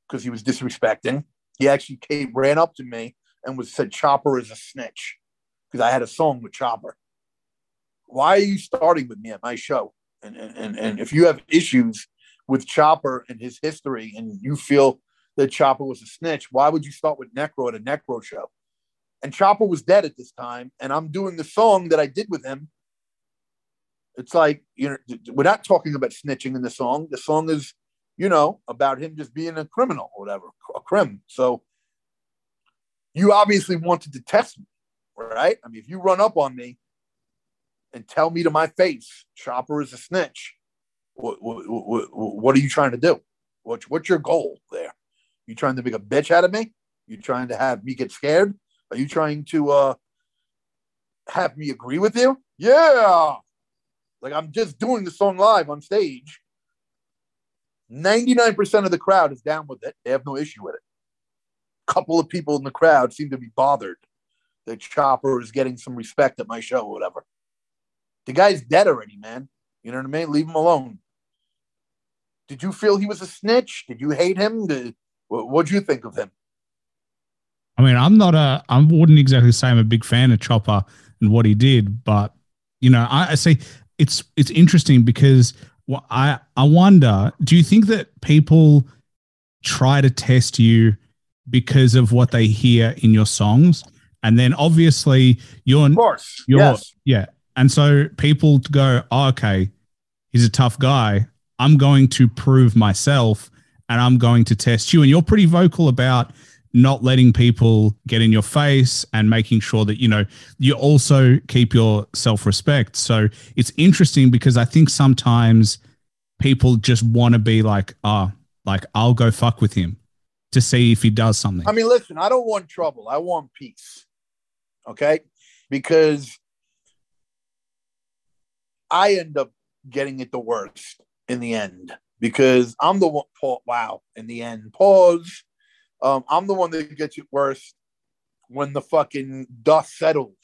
because he was disrespecting. He actually came, ran up to me and was said, "Chopper is a snitch," because I had a song with Chopper. Why are you starting with me at my show? And, and and if you have issues with Chopper and his history and you feel that Chopper was a snitch, why would you start with Necro at a Necro show? And Chopper was dead at this time, and I'm doing the song that I did with him. It's like, you know, we're not talking about snitching in the song. The song is, you know, about him just being a criminal or whatever, a crim. So you obviously wanted to test me, right? I mean, if you run up on me and tell me to my face, Chopper is a snitch, What, what, what, what are you trying to do? What, what's your goal there? You trying to make a bitch out of me? You trying to have me get scared? Are you trying to uh, have me agree with you? Yeah. Like, I'm just doing the song live on stage. ninety-nine percent of the crowd is down with it. They have no issue with it. A couple of people in the crowd seem to be bothered that Chopper is getting some respect at my show or whatever. The guy's dead already, man. You know what I mean? Leave him alone. Did you feel he was a snitch? Did you hate him? Did, what'd you think of him? I mean, I'm not a, I wouldn't exactly say I'm a big fan of Chopper and what he did, but, you know, I, I see it's, it's interesting because well, I, I wonder, do you think that people try to test you because of what they hear in your songs? And then obviously you're, of course, you're, yes. yeah. And so people go, oh, okay, he's a tough guy. I'm going to prove myself and I'm going to test you. And you're pretty vocal about not letting people get in your face and making sure that, you know, you also keep your self-respect. So it's interesting because I think sometimes people just want to be like, ah, oh, like I'll go fuck with him to see if he does something. I mean, listen, I don't want trouble. I want peace. Okay. Because I end up getting it the worst in the end because I'm the one, wow, in the end, pause. Um, I'm the one that gets it worse when the fucking dust settles.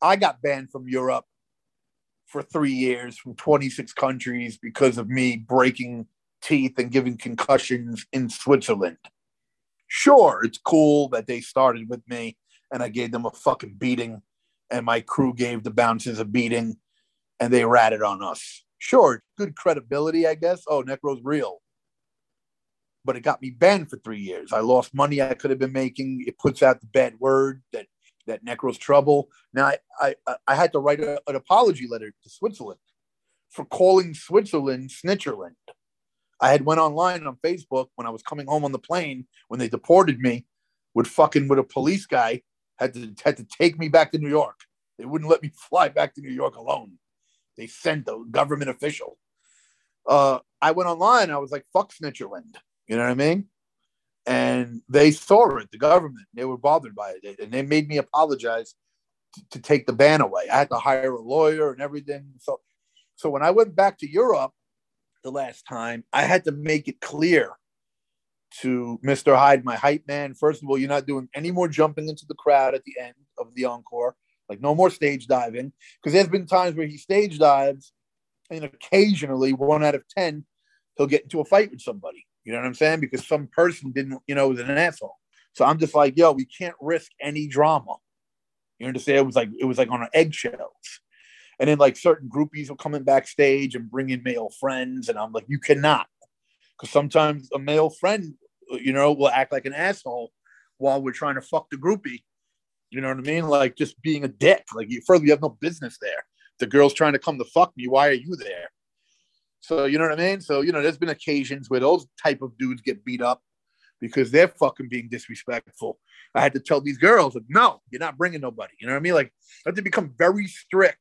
I got banned from Europe for three years from twenty-six countries because of me breaking teeth and giving concussions in Switzerland. Sure, it's cool that they started with me and I gave them a fucking beating and my crew gave the bouncers a beating. And they ratted on us. Sure, good credibility, I guess. Oh, Necro's real. But it got me banned for three years. I lost money I could have been making. It puts out the bad word that, that Necro's trouble. Now, I, I, I had to write a, an apology letter to Switzerland for calling Switzerland Snitcherland. I had went online on Facebook when I was coming home on the plane when they deported me with fucking with a police guy. Had to, had to take me back to New York. They wouldn't let me fly back to New York alone. They sent a government official. Uh, I went online. I was like, fuck Snitcherland. You know what I mean? And they saw it, the government. They were bothered by it. And they made me apologize to, to take the ban away. I had to hire a lawyer and everything. So, so when I went back to Europe the last time, I had to make it clear to Mister Hyde, my hype man. First of all, you're not doing any more jumping into the crowd at the end of the encore. Like, no more stage diving, because there's been times where he stage dives and occasionally one out of ten, he'll get into a fight with somebody. You know what I'm saying? Because some person didn't, you know, was an asshole. So I'm just like, yo, we can't risk any drama. You understand? It was like, it was like on our eggshells. And then like certain groupies were coming backstage and bringing male friends. And I'm like, you cannot. Because sometimes a male friend, you know, will act like an asshole while we're trying to fuck the groupie. You know what I mean? Like, just being a dick. Like, you further, you have no business there. The girl's trying to come to fuck me. Why are you there? So, you know what I mean? So, you know, there's been occasions where those type of dudes get beat up because they're fucking being disrespectful. I had to tell these girls, like, no, you're not bringing nobody. You know what I mean? Like, I have to become very strict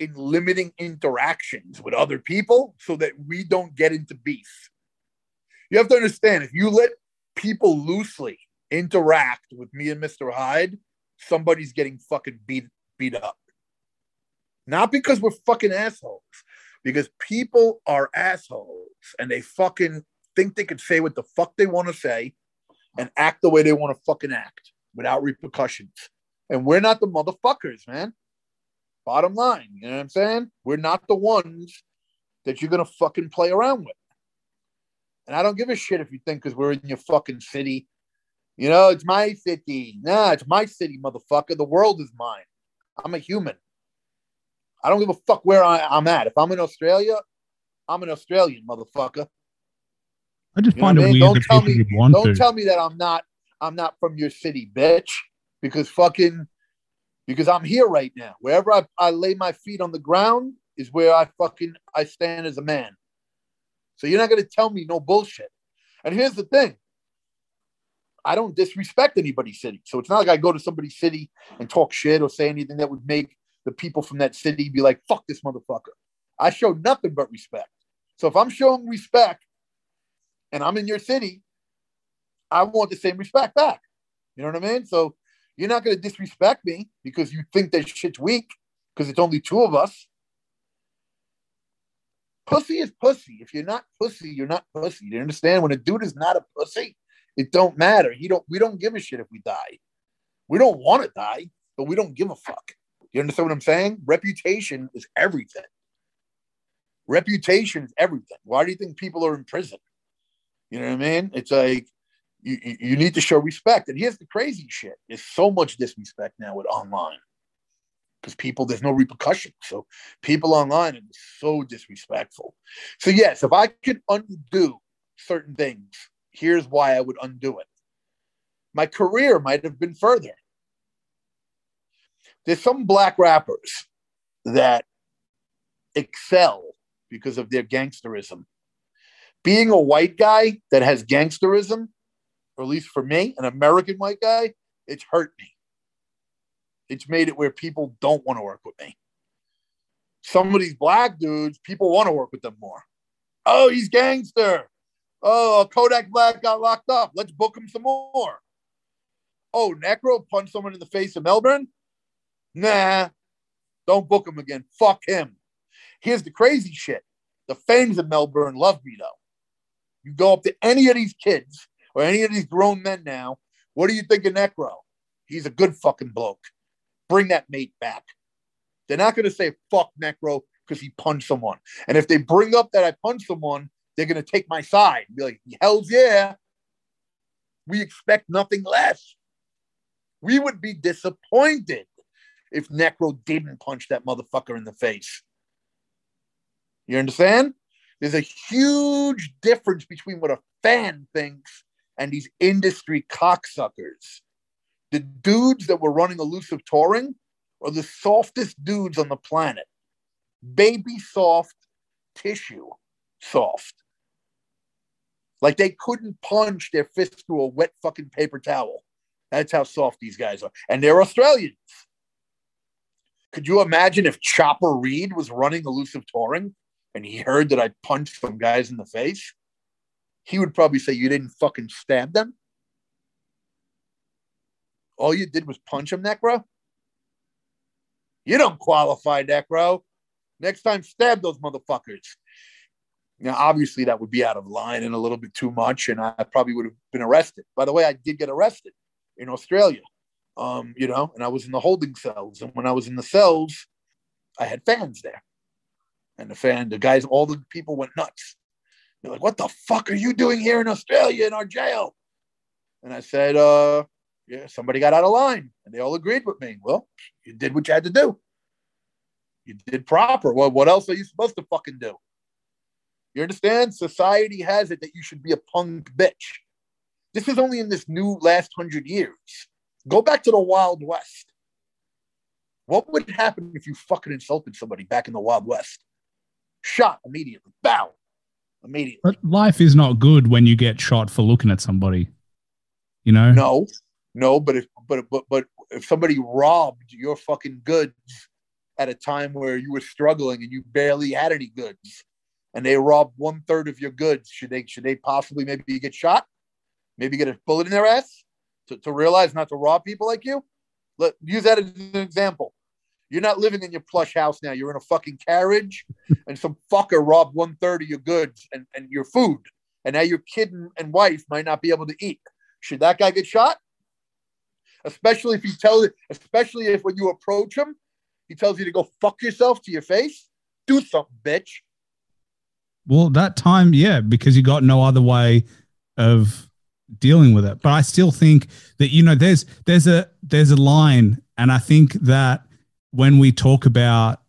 in limiting interactions with other people so that we don't get into beef. You have to understand, if you let people loosely interact with me and Mister Hyde, somebody's getting fucking beat beat up. Not because we're fucking assholes, because people are assholes and they fucking think they can say what the fuck they want to say and act the way they want to fucking act without repercussions. And we're not the motherfuckers, man. Bottom line, you know what I'm saying? We're not the ones that you're going to fucking play around with. And I don't give a shit if you think because we're in your fucking city. You know, it's my city. Nah, it's my city, motherfucker. The world is mine. I'm a human. I don't give a fuck where I, I'm at. If I'm in Australia, I'm an Australian, motherfucker. I just you find it weird. Don't, that tell, me, want don't to. tell me that I'm not I'm not from your city, bitch. Because fucking because I'm here right now. Wherever I, I lay my feet on the ground is where I fucking I stand as a man. So you're not gonna tell me no bullshit. And here's the thing. I don't disrespect anybody's city. So it's not like I go to somebody's city and talk shit or say anything that would make the people from that city be like, fuck this motherfucker. I show nothing but respect. So if I'm showing respect and I'm in your city, I want the same respect back. You know what I mean? So you're not going to disrespect me because you think that shit's weak because it's only two of us. Pussy is pussy. If you're not pussy, you're not pussy. You understand? When a dude is not a pussy, it don't matter. He don't. We don't give a shit if we die. We don't want to die, but we don't give a fuck. You understand what I'm saying? Reputation is everything. Reputation is everything. Why do you think people are in prison? You know what I mean? It's like you, you need to show respect. And here's the crazy shit. There's so much disrespect now with online because people, there's no repercussions. So people online are so disrespectful. So yes, if I could undo certain things, here's why I would undo it. My career might have been further. There's some black rappers that excel because of their gangsterism. Being a white guy that has gangsterism, or at least for me, an American white guy, it's hurt me. It's made it where people don't want to work with me. Some of these black dudes, people want to work with them more. Oh, he's gangster. Oh, Kodak Black got locked up. Let's book him some more. Oh, Necro punched someone in the face in Melbourne? Nah, don't book him again. Fuck him. Here's the crazy shit. The fans of Melbourne love me, though. You go up to any of these kids or any of these grown men now, what do you think of Necro? He's a good fucking bloke. Bring that mate back. They're not going to say, fuck Necro, because he punched someone. And if they bring up that I punched someone, they're going to take my side and be like, hell yeah. We expect nothing less. We would be disappointed if Necro didn't punch that motherfucker in the face. You understand? There's a huge difference between what a fan thinks and these industry cocksuckers. The dudes that were running Elusive Touring are the softest dudes on the planet. Baby soft, tissue soft. Like they couldn't punch their fist through a wet fucking paper towel. That's how soft these guys are. And they're Australians. Could you imagine if Chopper Reed was running Elusive Touring and he heard that I punched some guys in the face? He would probably say, you didn't fucking stab them? All you did was punch him, Necro? You don't qualify, Necro. Next time, stab those motherfuckers. Now, obviously, that would be out of line and a little bit too much, and I probably would have been arrested. By the way, I did get arrested in Australia. Um, you know, and I was in the holding cells. And when I was in the cells, I had fans there. And the fan, the guys, all the people went nuts. They're like, what the fuck are you doing here in Australia in our jail? And I said, uh, yeah, somebody got out of line. And they all agreed with me. Well, you did what you had to do. You did proper. Well, what else are you supposed to fucking do? You understand? Society has it that you should be a punk bitch. This is only in this new last hundred years. Go back to the Wild West. What would happen if you fucking insulted somebody back in the Wild West? shot immediately. Bow. Immediately. But life is not good when you get shot for looking at somebody. You know? No. No, but if but but but if somebody robbed your fucking goods at a time where you were struggling and you barely had any goods, and they robbed one third of your goods, should they should they possibly maybe get shot? Maybe get a bullet in their ass to, to realize not to rob people like you? Let, use that as an example. You're not living in your plush house now. You're in a fucking carriage, and some fucker robbed one third of your goods and, and your food. And now your kid and wife might not be able to eat. Should that guy get shot? Especially if you tell especially if when you approach him, he tells you to go fuck yourself to your face. Do something, bitch. Well, that time, yeah, because you got no other way of dealing with it. But I still think that, you know, there's there's a there's a line, and I think that when we talk about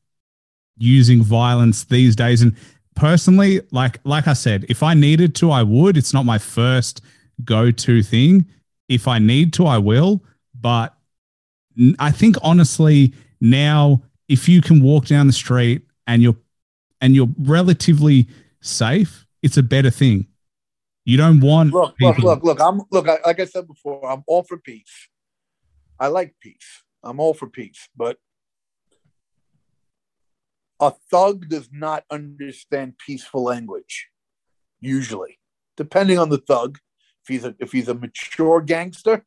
using violence these days, and personally, like like I said, if I needed to, I would. It's not my first go-to thing. If I need to, I will. But I think honestly now, if you can walk down the street and you're and you're relatively safe, it's a better thing. You don't want look, look, look, look. I'm look. I, like I said before, I'm all for peace. I like peace. I'm all for peace, but a thug does not understand peaceful language. Usually, depending on the thug, if he's a, if he's a mature gangster,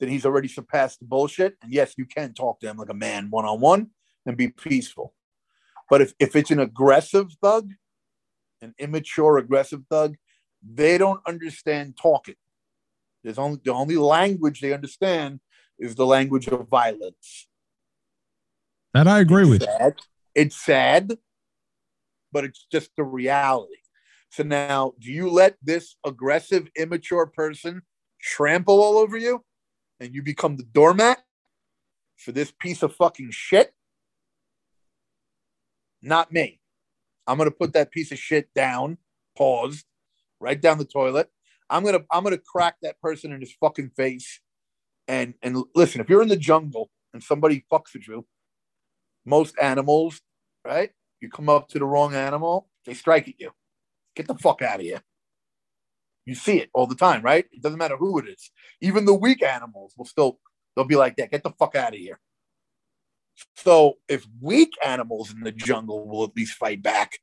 then he's already surpassed the bullshit. And yes, you can talk to him like a man one-on-one and be peaceful. But if, if it's an aggressive thug, an immature aggressive thug, they don't understand talking. There's only the only language they understand is the language of violence. That I agree it's with. Sad. It's sad, but it's just the reality. So now, do you let this aggressive, immature person trample all over you and you become the doormat for this piece of fucking shit? Not me. I'm going to put that piece of shit down, paused, right down the toilet. I'm going to I'm going to crack that person in his fucking face. And and listen, if you're in the jungle and somebody fucks with you, most animals, right? You come up to the wrong animal, they strike at you. Get the fuck out of here. You see it all the time, right? It doesn't matter who it is. Even the weak animals will still, they'll be like that. Get the fuck out of here. So if weak animals in the jungle will at least fight back,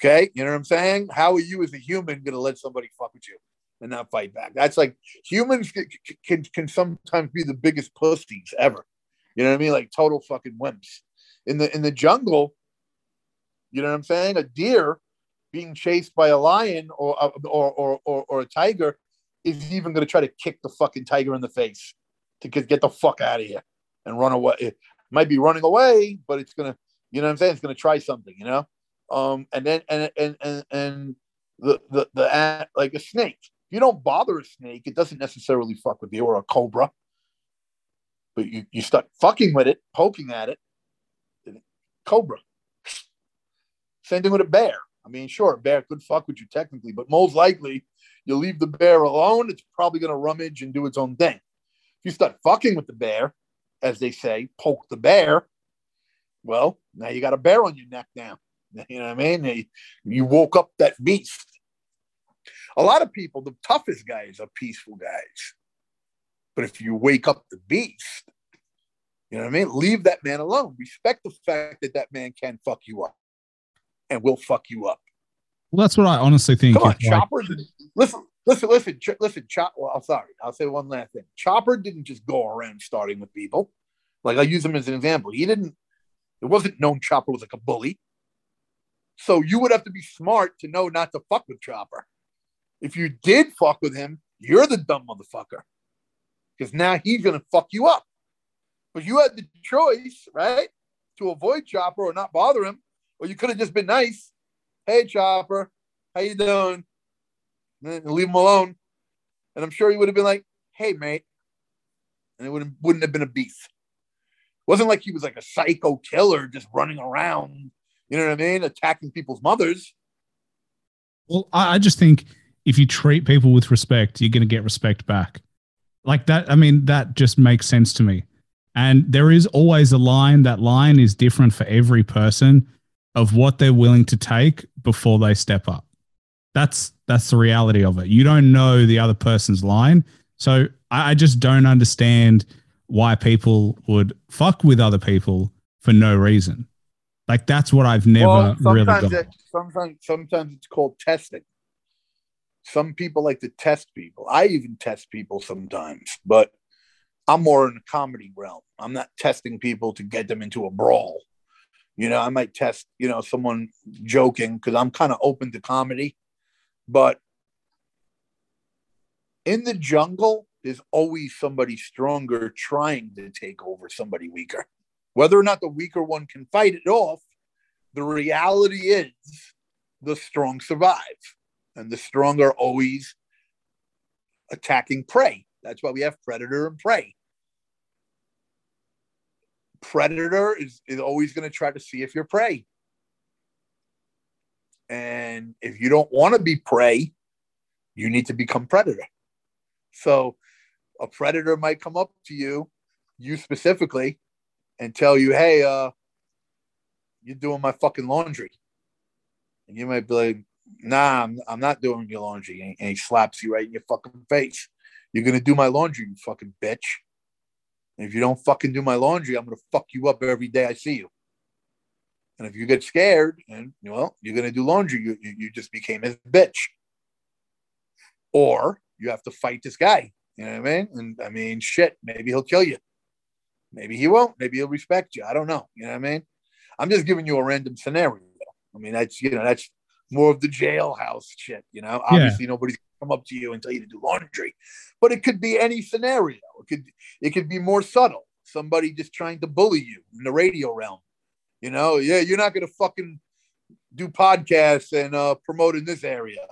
okay? You know what I'm saying? How are you as a human going to let somebody fuck with you and not fight back? That's like, humans can, can, can sometimes be the biggest pussies ever. You know what I mean? Like total fucking wimps. In the in the jungle, you know what I'm saying? A deer being chased by a lion or or or or, or a tiger is even going to try to kick the fucking tiger in the face to get, get the fuck out of here and run away. It might be running away, but it's going to, you know what I'm saying? It's going to try something, you know? Um, and then, and, and, and, and the, the, the, uh, like a snake, if you don't bother a snake, it doesn't necessarily fuck with you, or a cobra, but you, you start fucking with it, poking at it. Cobra. Same thing with a bear. I mean, sure, a bear could fuck with you technically, but most likely you leave the bear alone. It's probably going to rummage and do its own thing. If you start fucking with the bear, as they say, poke the bear, well, now you got a bear on your neck now. You know what I mean? You woke up that beast. A lot of people, the toughest guys are peaceful guys. But if you wake up the beast, you know what I mean? Leave that man alone. Respect the fact that that man can fuck you up and will fuck you up. Well, that's what I honestly think. Come on, Chopper. Like... Listen, listen, listen, ch- listen, Chopper. Well, I'm sorry. I'll say one last thing. Chopper didn't just go around starting with people. Like, I use him as an example. He didn't, it wasn't known Chopper was like a bully. So you would have to be smart to know not to fuck with Chopper. If you did fuck with him, you're the dumb motherfucker. Because now he's going to fuck you up. But you had the choice, right, to avoid Chopper or not bother him. Or you could have just been nice. Hey, Chopper, how you doing? And leave him alone. And I'm sure he would have been like, hey, mate. And it wouldn't, wouldn't have been a beef. It wasn't like he was like a psycho killer just running around, you know what I mean, attacking people's mothers. Well, I just think if you treat people with respect, you're going to get respect back. Like that, I mean, that just makes sense to me. And there is always a line. That line is different for every person. of what they're willing to take before they step up. That's that's the reality of it. You don't know the other person's line. So I, I just don't understand why people would fuck with other people for no reason. Like, that's what I've never well, really done. It, sometimes, sometimes it's called testing. Some people like to test people. I even test people sometimes, but I'm more in the comedy realm. I'm not testing people to get them into a brawl. You know, I might test, you know, someone joking because I'm kind of open to comedy. But in the jungle, there's always somebody stronger trying to take over somebody weaker. Whether or not the weaker one can fight it off, the reality is the strong survive. And the strong are always attacking prey. That's why we have predator and prey. Predator is, is always going to try to see if you're prey. And if you don't want to be prey, you need to become predator. So a predator might come up to you, you specifically, and tell you, hey, uh, you're doing my fucking laundry. And you might be like, nah, I'm, I'm not doing your laundry. And he slaps you right in your fucking face. You're going to do my laundry, you fucking bitch. And if you don't fucking do my laundry, I'm going to fuck you up every day I see you. And if you get scared, and well, you're going to do laundry. You, you, you just became his bitch. Or you have to fight this guy. You know what I mean? And I mean, shit, maybe he'll kill you. Maybe he won't. Maybe he'll respect you. I don't know. You know what I mean? I'm just giving you a random scenario. I mean, that's, you know, that's more of the jailhouse shit, you know? Yeah. Obviously, nobody's come up to you and tell you to do laundry. But it could be any scenario. It could, it could be more subtle. Somebody just trying to bully you in the radio realm. You know, yeah, you're not going to fucking do podcasts and uh, promote in this area.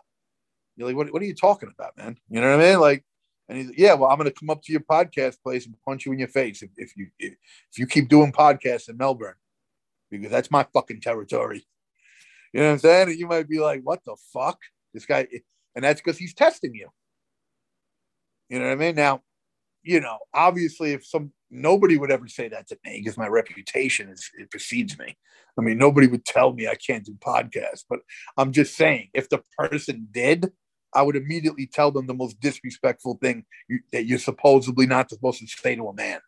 You're like, what, what are you talking about, man? You know what I mean? Like, and he's like, yeah, well, I'm going to come up to your podcast place and punch you in your face if, if you if, if you keep doing podcasts in Melbourne, because that's my fucking territory. You know what I'm saying? And you might be like, what the fuck? This guy, and that's because he's testing you. You know what I mean? Now, you know, obviously, if some nobody would ever say that to me because my reputation is it precedes me. I mean, nobody would tell me I can't do podcasts, but I'm just saying, if the person did, I would immediately tell them the most disrespectful thing you, that you're supposedly not supposed to say to a man.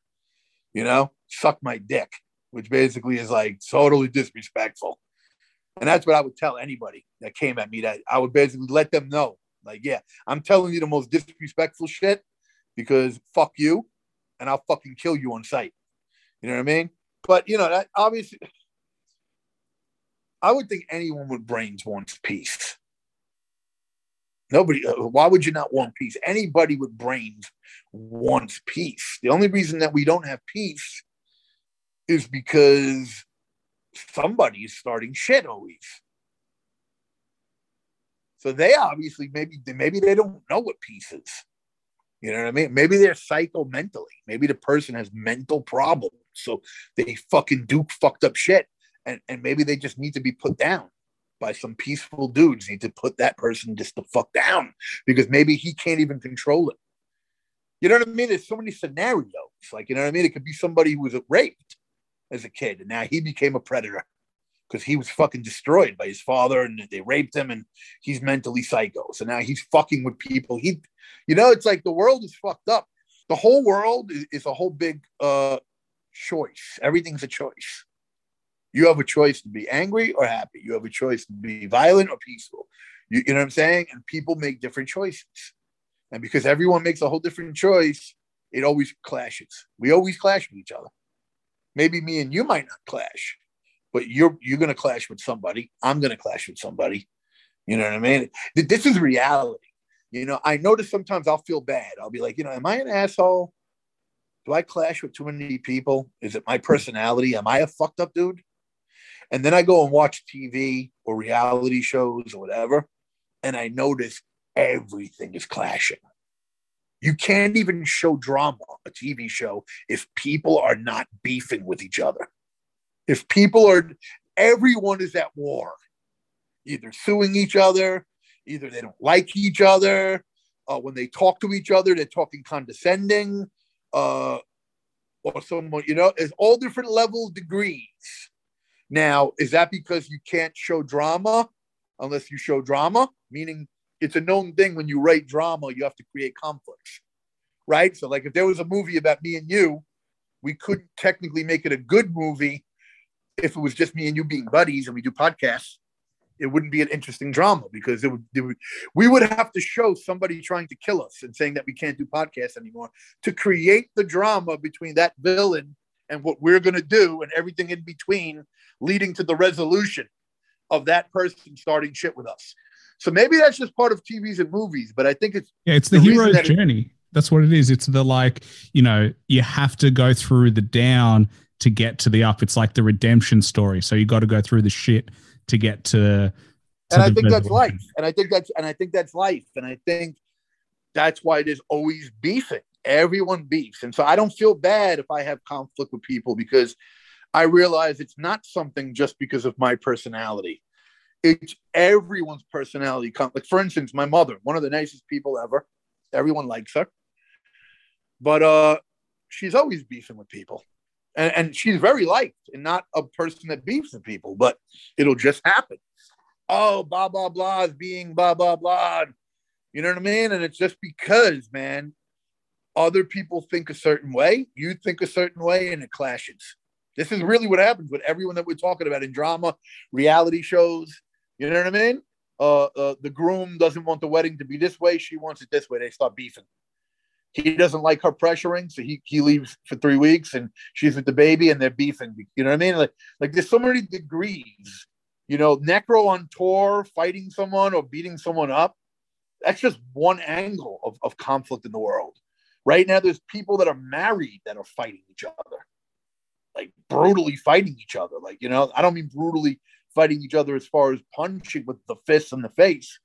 You know, suck my dick, which basically is like totally disrespectful. And that's what I would tell anybody that came at me, that I would basically let them know, like, yeah, I'm telling you the most disrespectful shit because fuck you, and I'll fucking kill you on sight. You know what I mean? But, you know, that obviously, I would think anyone with brains wants peace. Nobody, why would you not want peace? Anybody with brains wants peace. The only reason that we don't have peace is because somebody is starting shit always. So they obviously, maybe, maybe they don't know what peace is. You know what I mean? Maybe they're psycho mentally. Maybe the person has mental problems. So they fucking do fucked up shit. And, and maybe they just need to be put down by some peaceful dudes. Need to put that person just the fuck down because maybe he can't even control it. You know what I mean? There's so many scenarios. Like, you know what I mean? It could be somebody who was raped as a kid, and now he became a predator because he was fucking destroyed by his father, and they raped him, and he's mentally psycho. So now he's fucking with people. He, you know, it's like the world is fucked up. The whole world is, is a whole big uh, choice. Everything's a choice. You have a choice to be angry or happy. You have a choice to be violent or peaceful. You, you know what I'm saying? And people make different choices. And because everyone makes a whole different choice, it always clashes. We always clash with each other. Maybe me and you might not clash, but you're you're going to clash with somebody. I'm going to clash with somebody. You know what I mean? This is reality. You know, I notice sometimes I'll feel bad. I'll be like, you know, am I an asshole? Do I clash with too many people? Is it my personality? Am I a fucked up dude? And then I go and watch T V or reality shows or whatever, and I notice everything is clashing. You can't even show drama on a T V show if people are not beefing with each other. If people are, everyone is at war, either suing each other, either they don't like each other. Uh, when they talk to each other, they're talking condescending, uh, or someone, you know, it's all different level degrees. Now, is that because you can't show drama unless you show drama? Meaning it's a known thing when you write drama, you have to create conflicts, right? So like if there was a movie about me and you, we couldn't technically make it a good movie if it was just me and you being buddies and we do podcasts. It wouldn't be an interesting drama because it would, it would, we would have to show somebody trying to kill us and saying that we can't do podcasts anymore to create the drama between that villain and what we're going to do and everything in between, leading to the resolution of that person starting shit with us. So maybe that's just part of T Vs and movies, but I think it's... Yeah, it's the, the hero's that journey. It, that's what it is. It's the like, you know, you have to go through the down to get to the up. It's like the redemption story. So you got to go through the shit to get to, to and I think that's life. And I think that's and I think that's life. And I think that's why there's always beefing. Everyone beefs. And so I don't feel bad if I have conflict with people because I realize it's not something just because of my personality. It's everyone's personality conflict. For instance, my mother, one of the nicest people ever. Everyone likes her. But uh, she's always beefing with people. And, and she's very liked and not a person that beefs with people, but it'll just happen. Oh, blah, blah, blah is being blah, blah, blah. You know what I mean? And it's just because, man, other people think a certain way, you think a certain way, and it clashes. This is really what happens with everyone that we're talking about in drama, reality shows. You know what I mean? Uh, uh, the groom doesn't want the wedding to be this way. She wants it this way. They start beefing. He doesn't like her pressuring, so he, he leaves for three weeks, and she's with the baby, and they're beefing. You know what I mean? Like, like there's so many degrees. You know, Necro on tour, fighting someone or beating someone up. That's just one angle of, of conflict in the world. Right now, there's people that are married that are fighting each other. Like, brutally fighting each other. Like, you know, I don't mean brutally fighting each other as far as punching with the fists in the face.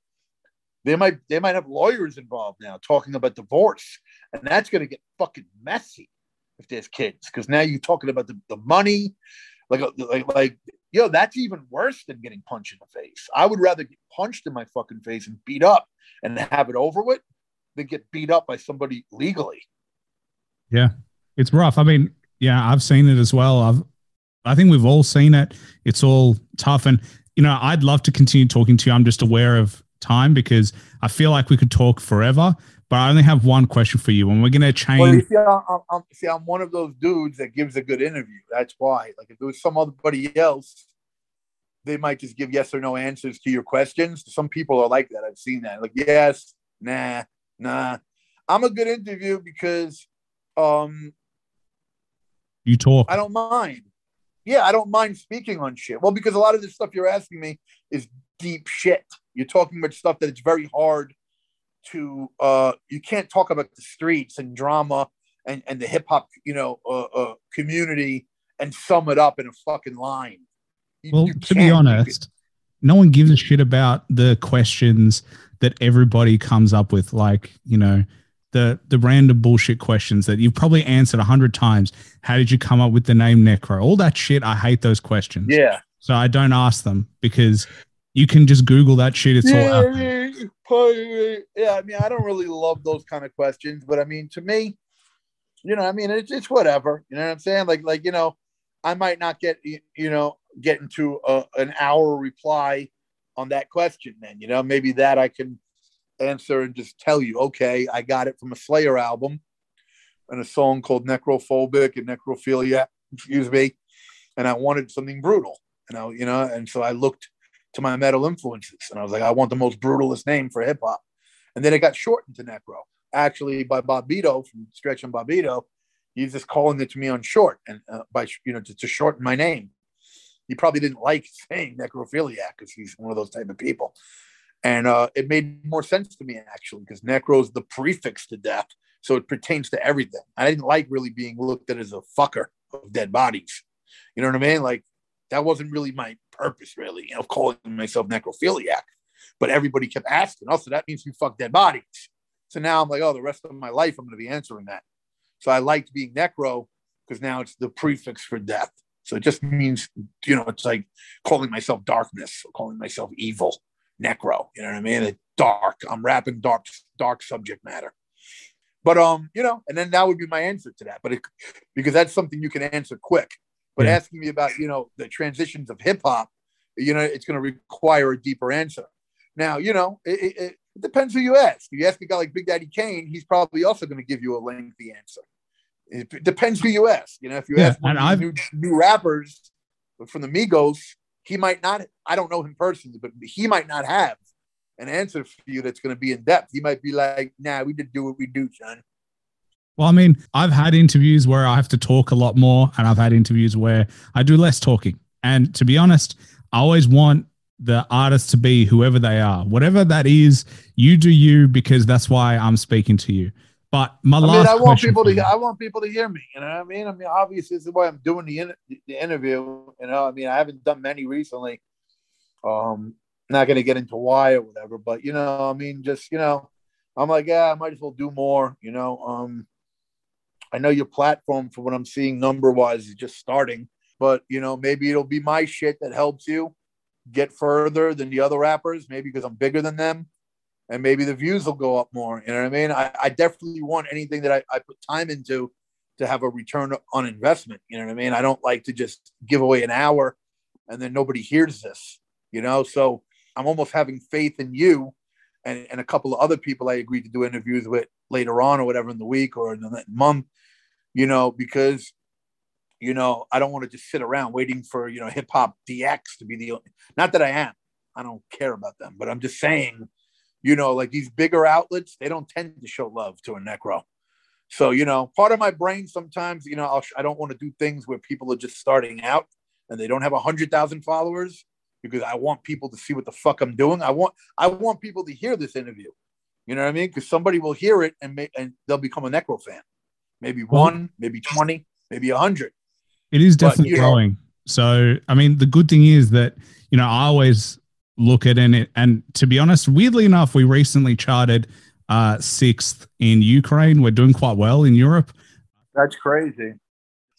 They might they might have lawyers involved now talking about divorce, and that's going to get fucking messy if there's kids, because now you're talking about the, the money. Like, like, like, yo, that's even worse than getting punched in the face. I would rather get punched in my fucking face and beat up and have it over with than get beat up by somebody legally. Yeah, it's rough. I mean, yeah, I've seen it as well. I've, I think we've all seen it. It's all tough. And, you know, I'd love to continue talking to you. I'm just aware of time because I feel like we could talk forever, but I only have one question for you. And we're going to change. Well, you see, I'm, I'm, see, I'm one of those dudes that gives a good interview. That's why. Like, if there was some somebody else, they might just give yes or no answers to your questions. Some people are like that. I've seen that. Like, yes, nah, nah. I'm a good interview because um, you talk. I don't mind. Yeah, I don't mind speaking on shit. Well, because a lot of this stuff you're asking me is deep shit. You're talking about stuff that it's very hard to, uh, you can't talk about the streets and drama and, and the hip hop, you know, uh, uh, community and sum it up in a fucking line. You, well, you to be honest, no one gives a shit about the questions that everybody comes up with. Like, you know, the the random bullshit questions that you've probably answered a hundred times. How did you come up with the name Necro? All that shit. I hate those questions. Yeah. So I don't ask them because you can just Google that shit. It's yeah, all out there. Yeah, I mean, I don't really love those kind of questions, but I mean, to me, you know, I mean, it's it's whatever. You know what I'm saying? Like, like you know, I might not get, you know, get into a, an hour reply on that question then, you know, maybe that I can answer and just tell you, okay, I got it from a Slayer album and a song called Necrophobic and Necrophilia, excuse me, and I wanted something brutal, you know, you know, and so I looked to my metal influences and I was like, I want the most brutalist name for hip hop, and then it got shortened to Necro, actually by Bobbito from Stretch and Bobbito. He's just calling it to me on short and uh, by you know to, to shorten my name. He probably didn't like saying necrophiliac because he's one of those type of people. And uh, it made more sense to me, actually, because necro is the prefix to death. So it pertains to everything. I didn't like really being looked at as a fucker of dead bodies. You know what I mean? Like, that wasn't really my purpose, really, you know, calling myself necrophiliac. But everybody kept asking, oh, so that means you fuck dead bodies. So now I'm like, oh, the rest of my life, I'm going to be answering that. So I liked being necro because now it's the prefix for death. So it just means, you know, it's like calling myself darkness or calling myself evil. Necro, you know what I mean? It's dark. I'm rapping dark, dark subject matter. But um, you know, and then that would be my answer to that. But it, because that's something you can answer quick. But yeah. asking me about, you know, the transitions of hip hop, you know, it's going to require a deeper answer. Now, you know, it, it, it depends who you ask. If you ask a guy like Big Daddy Kane, he's probably also going to give you a lengthy answer. It depends who you ask. You know, if you yeah, ask one of new, new rappers from the Migos, he might not, I don't know him personally, but he might not have an answer for you that's going to be in depth. He might be like, nah, we did do what we do, son. Well, I mean, I've had interviews where I have to talk a lot more, and I've had interviews where I do less talking. And to be honest, I always want the artist to be whoever they are. Whatever that is, you do you, because that's why I'm speaking to you. But my I mean, last I want people to I want people to hear me. You know what I mean? I mean, obviously, this is why I'm doing the in, the interview. You know, I mean, I haven't done many recently. Um, not going to get into why or whatever, but you know, I mean, just you know, I'm like, yeah, I might as well do more. You know, um, I know your platform, for what I'm seeing number wise, is just starting, but you know, maybe it'll be my shit that helps you get further than the other rappers, maybe because I'm bigger than them. And maybe the views will go up more. You know what I mean? I, I definitely want anything that I, I put time into to have a return on investment. You know what I mean? I don't like to just give away an hour and then nobody hears this, you know? So I'm almost having faith in you and, and a couple of other people I agreed to do interviews with later on or whatever in the week or in the month, you know, because, you know, I don't want to just sit around waiting for, you know, Hip Hop D X to be the only, not that I am, I don't care about them, but I'm just saying, you know, like these bigger outlets, they don't tend to show love to a Necro. So, you know, part of my brain sometimes, you know, I'll, I don't want to do things where people are just starting out and they don't have one hundred thousand followers, because I want people to see what the fuck I'm doing. I want I want people to hear this interview. You know what I mean? Because somebody will hear it and, may, and they'll become a Necro fan. Maybe one, maybe twenty, maybe one hundred. It is definitely but, growing. Know, so, I mean, the good thing is that, you know, I always... look at it, and to be honest, weirdly enough, we recently charted uh, sixth in Ukraine. We're doing quite well in Europe. That's crazy,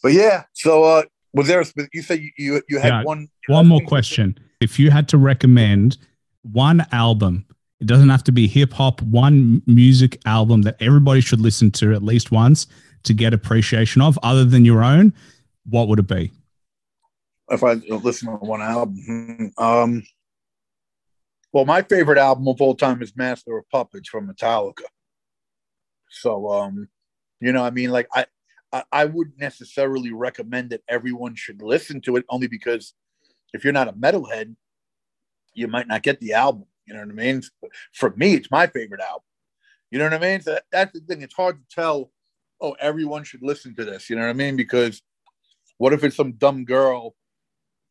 but yeah. So, uh, was there? A, you said you you, you had yeah, one one more question. If you had to recommend one album, it doesn't have to be hip hop. One music album that everybody should listen to at least once to get appreciation of, other than your own, what would it be? If I listen to one album, um. Well, my favorite album of all time is Master of Puppets from Metallica. So, um, you know, I mean, like I, I, I wouldn't necessarily recommend that everyone should listen to it, only because if you're not a metalhead, you might not get the album. You know what I mean? For me, it's my favorite album. You know what I mean? So that's the thing. It's hard to tell, oh, everyone should listen to this. You know what I mean? Because what if it's some dumb girl?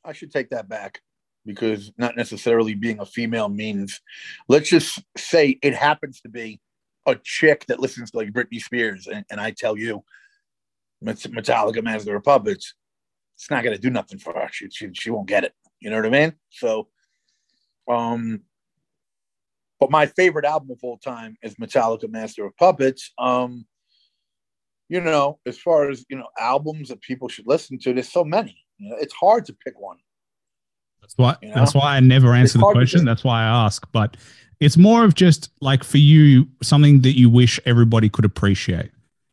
I should take that back. Because not necessarily being a female means, let's just say it happens to be a chick that listens to like Britney Spears. And, and I tell you, Metallica, Master of Puppets, it's not going to do nothing for her. She, she, she won't get it. You know what I mean? So, um, but my favorite album of all time is Metallica, Master of Puppets. Um, you know, as far as, you know, albums that people should listen to, there's so many, you know, it's hard to pick one. That's why, you know? That's why I never answer the question. That's why I ask. But it's more of just like for you, something that you wish everybody could appreciate.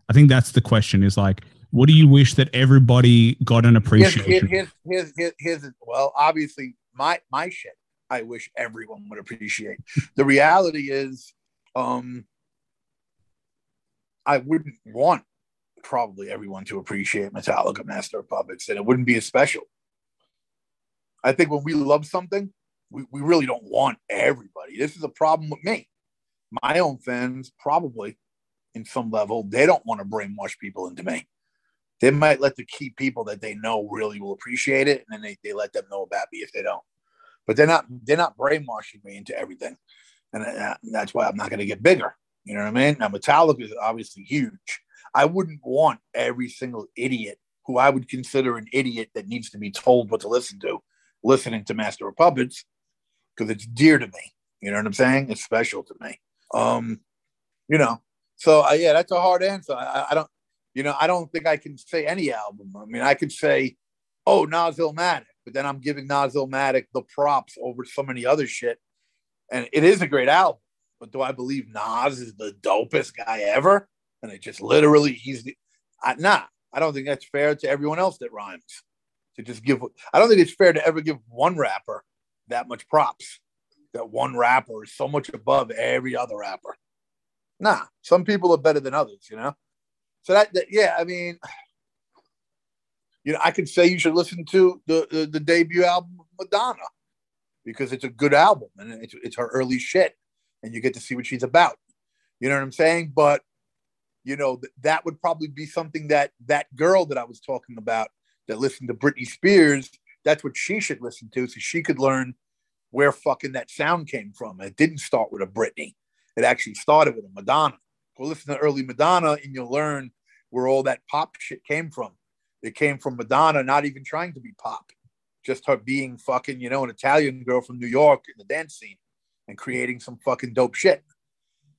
I think that's the question is like, what do you wish that everybody got an appreciation? Here's, here's, here's, here's, here's, well, obviously, my, my shit, I wish everyone would appreciate. The reality is um, I wouldn't want probably everyone to appreciate Metallica, Master of Puppets, and it wouldn't be as special. I think when we love something, we, we really don't want everybody. This is a problem with me. My own fans probably, in some level, they don't want to brainwash people into me. They might let the key people that they know really will appreciate it, and then they, they let them know about me if they don't. But they're not they're not brainwashing me into everything. And I, that's why I'm not going to get bigger. You know what I mean? Now, Metallica is obviously huge. I wouldn't want every single idiot who I would consider an idiot that needs to be told what to listen to listening to Master of Puppets, because it's dear to me. You know what I'm saying? It's special to me. Um, you know, so uh, yeah, that's a hard answer. I, I don't, you know, I don't think I can say any album. I mean, I could say, oh, Nas Illmatic, but then I'm giving Nas Illmatic the props over so many other shit. And it is a great album, but do I believe Nas is the dopest guy ever? And it just literally, he's, the, I, nah, I don't think that's fair to everyone else that rhymes. to just give. I don't think it's fair to ever give one rapper that much props. That one rapper is so much above every other rapper. Nah, some people are better than others, you know? So that, that yeah, I mean, you know, I could say you should listen to the, the, the debut album of Madonna because it's a good album and it's, it's her early shit and you get to see what she's about. You know what I'm saying? But, you know, th- that would probably be something that that girl that I was talking about that listened to Britney Spears, that's what she should listen to so she could learn where fucking that sound came from. It didn't start with a Britney. It actually started with a Madonna. Go listen to early Madonna and you'll learn where all that pop shit came from. It came from Madonna not even trying to be pop. Just her being fucking, you know, an Italian girl from New York in the dance scene and creating some fucking dope shit.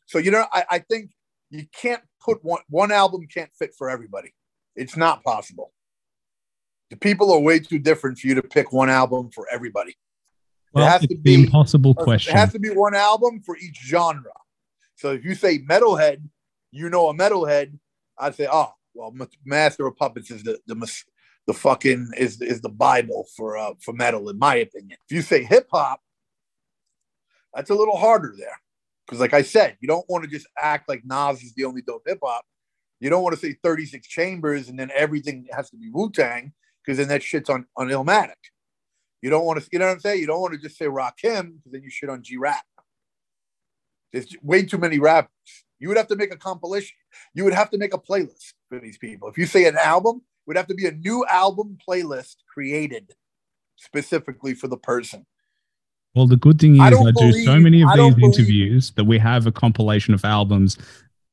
So, you know, I, I think you can't put one, one album can't fit for everybody. It's not possible. The people are way too different for you to pick one album for everybody. Well, it has to be impossible question. It has to be one album for each genre. So if you say metalhead, you know a metalhead. I say, oh, well, Master of Puppets is the the, the fucking is is the Bible for uh, for metal, in my opinion. If you say hip hop, that's a little harder there because, like I said, you don't want to just act like Nas is the only dope hip hop. You don't want to say thirty-six Chambers and then everything has to be Wu-Tang because then that shit's on on Illmatic. You don't want to, you know what I'm saying? You don't want to just say Rakim because then you shit on G-Rap. There's way too many rappers. You would have to make a compilation. You would have to make a playlist for these people. If you say an album, it would have to be a new album playlist created specifically for the person. Well, the good thing is I, I do believe, so many of these interviews believe, that we have a compilation of albums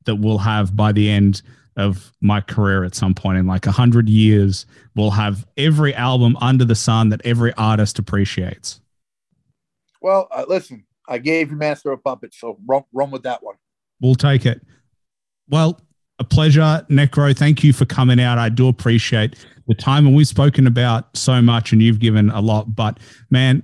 that we'll have by the end of my career at some point in like a hundred years, we'll have every album under the sun that every artist appreciates. Well, uh, listen, I gave you Master of Puppets, so run, run with that one. We'll take it. Well, a pleasure, Necro. Thank you for coming out. I do appreciate the time, and we've spoken about so much, and you've given a lot. But man,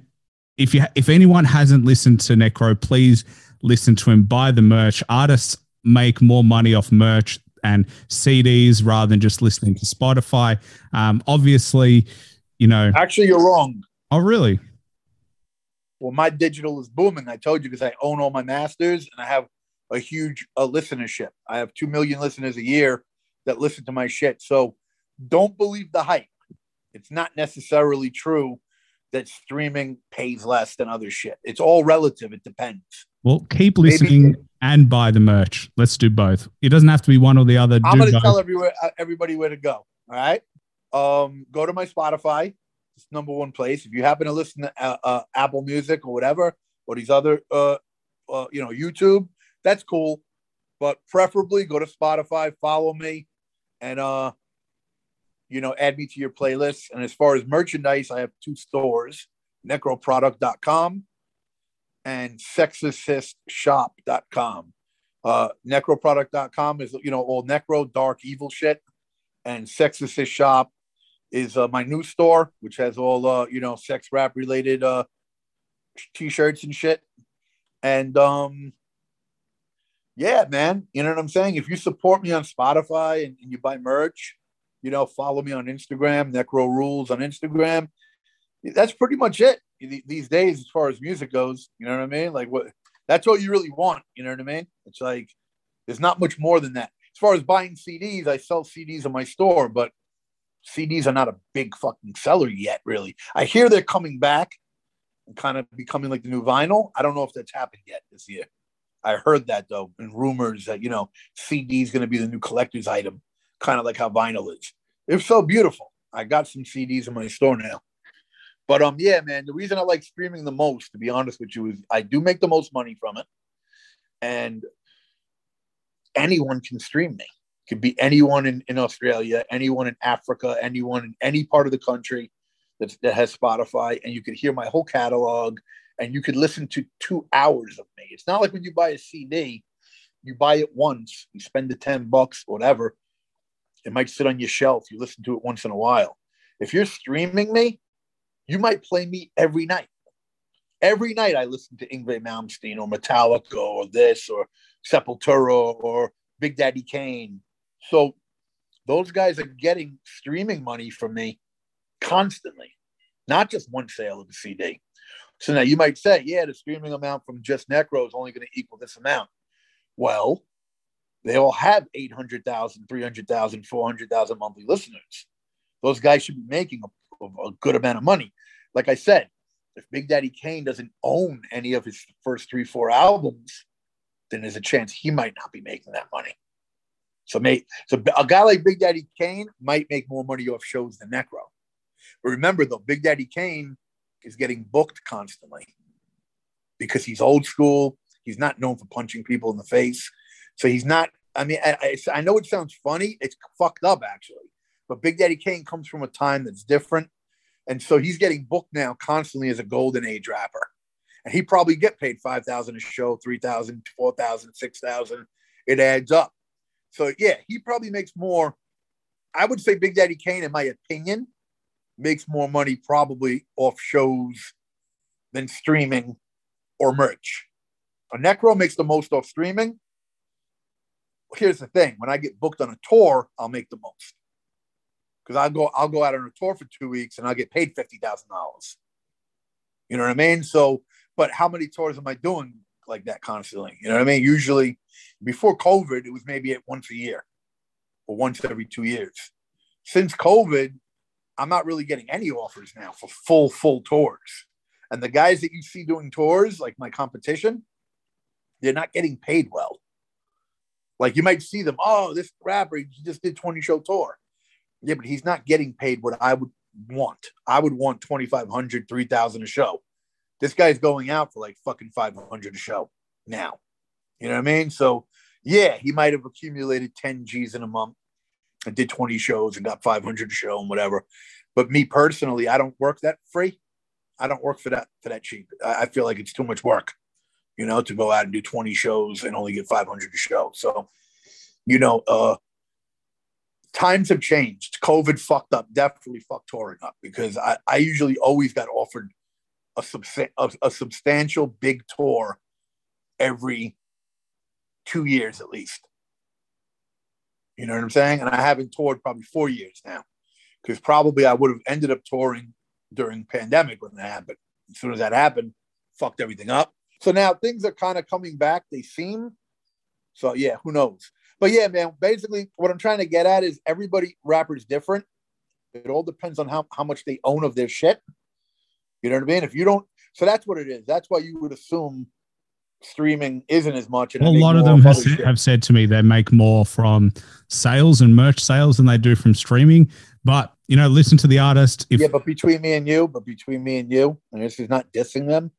if you if anyone hasn't listened to Necro, please listen to him. Buy the merch. Artists make more money off merch and C Ds rather than just listening to Spotify. Um, obviously, you know. Actually, you're wrong. Oh, really? Well, my digital is booming. I told you because I own all my masters and I have a huge uh, listenership. I have two million listeners a year that listen to my shit. So don't believe the hype. It's not necessarily true that streaming pays less than other shit. It's all relative. It depends. Well, keep listening Maybe, and buy the merch. Let's do both. It doesn't have to be one or the other. I'm going to tell everywhere, everybody where to go. All right. Um, go to my Spotify. It's number one place. If you happen to listen to uh, uh, Apple Music or whatever, or these other, uh, uh, you know, YouTube, that's cool. But preferably go to Spotify, follow me, and, uh, you know, add me to your playlist. And as far as merchandise, I have two stores, necro product dot com. And sexist shop dot com. Uh, necro product dot com is, you know, all necro, dark, evil shit. And Sexist Shop is uh, my new store, which has all, uh, you know, sex rap related uh, t-shirts and shit. And um, yeah, man, you know what I'm saying? If you support me on Spotify and, and you buy merch, you know, follow me on Instagram, Necro Rules on Instagram. That's pretty much it these days as far as music goes. You know what I mean? Like, what, that's all you really want. You know what I mean? It's like, there's not much more than that. As far as buying C Ds, I sell C Ds in my store, but C Ds are not a big fucking seller yet, really. I hear they're coming back and kind of becoming like the new vinyl. I don't know if that's happened yet this year. I heard that, though, in rumors that, you know, C D's going to be the new collector's item, kind of like how vinyl is. It's so beautiful. I got some C Ds in my store now. But, um, yeah, man, the reason I like streaming the most, to be honest with you, is I do make the most money from it. And anyone can stream me. It could be anyone in, in Australia, anyone in Africa, anyone in any part of the country that's, that has Spotify. And you could hear my whole catalog and you could listen to two hours of me. It's not like when you buy a C D, you buy it once, you spend the ten bucks, whatever. It might sit on your shelf. You listen to it once in a while. If you're streaming me, you might play me every night. Every night I listen to Yngwie Malmsteen or Metallica or this or Sepultura or Big Daddy Kane. So those guys are getting streaming money from me constantly, not just one sale of the C D. So now you might say, yeah, the streaming amount from just Necro is only going to equal this amount. Well, they all have eight hundred thousand, three hundred thousand, four hundred thousand monthly listeners. Those guys should be making a, a good amount of money. Like I said, if Big Daddy Kane doesn't own any of his first three, four albums, then there's a chance he might not be making that money. So, mate, so a guy like Big Daddy Kane might make more money off shows than Necro. But remember, though, Big Daddy Kane is getting booked constantly because he's old school. He's not known for punching people in the face. So he's not, I mean, I, I know it sounds funny. It's fucked up, actually. But Big Daddy Kane comes from a time that's different. And so he's getting booked now constantly as a golden age rapper. And he probably get paid five thousand dollars a show, three thousand dollars, four thousand dollars, six thousand dollars. It adds up. So, yeah, he probably makes more. I would say Big Daddy Kane, in my opinion, makes more money probably off shows than streaming or merch. A Necro makes the most off streaming. Here's the thing. When I get booked on a tour, I'll make the most. Because I'll go, I'll go out on a tour for two weeks and I'll get paid fifty thousand dollars. You know what I mean? So, but how many tours am I doing like that constantly? You know what I mean? Usually, before COVID, it was maybe at once a year or once every two years. Since COVID, I'm not really getting any offers now for full, full tours. And the guys that you see doing tours, like my competition, they're not getting paid well. Like you might see them, oh, this rapper, he just did twenty show tour. Yeah, but he's not getting paid what I would want. I would want twenty-five hundred, three thousand a show. This guy's going out for like fucking five hundred a show now. You know what I mean? So, yeah, he might have accumulated ten G's in a month and did twenty shows and got five hundred a show and whatever. But me personally, I don't work that free. I don't work for that for that cheap. I feel like it's too much work, you know, to go out and do twenty shows and only get five hundred a show. So, you know, uh, times have changed. COVID fucked up, definitely fucked touring up, because I, I usually always got offered a, subs- a, a substantial big tour every two years at least. You know what I'm saying? And I haven't toured probably four years now, because probably I would have ended up touring during pandemic when that happened. As soon as that happened, fucked everything up. So now things are kind of coming back, they seem. So, yeah, who knows? But yeah, man, basically what I'm trying to get at is everybody rapper's different. It all depends on how, how much they own of their shit. You know what I mean? If you don't, so that's what it is. That's why you would assume streaming isn't as much. And well, a lot of them have, have said to me they make more from sales and merch sales than they do from streaming. But, you know, listen to the artist. If- yeah, but between me and you, but between me and you, and this is not dissing them,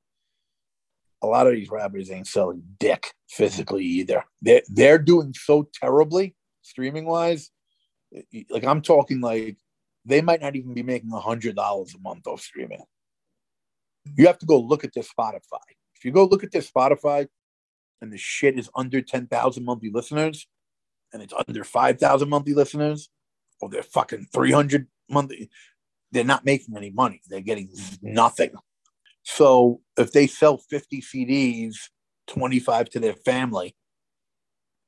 a lot of these rappers ain't selling dick physically either. They're, they're doing so terribly streaming-wise. Like, I'm talking like they might not even be making one hundred dollars a month off streaming. You have to go look at their Spotify. If you go look at their Spotify and the shit is under ten thousand monthly listeners and it's under five thousand monthly listeners or they're fucking three hundred monthly, they're not making any money. They're getting nothing. So if they sell fifty C Ds, twenty-five to their family,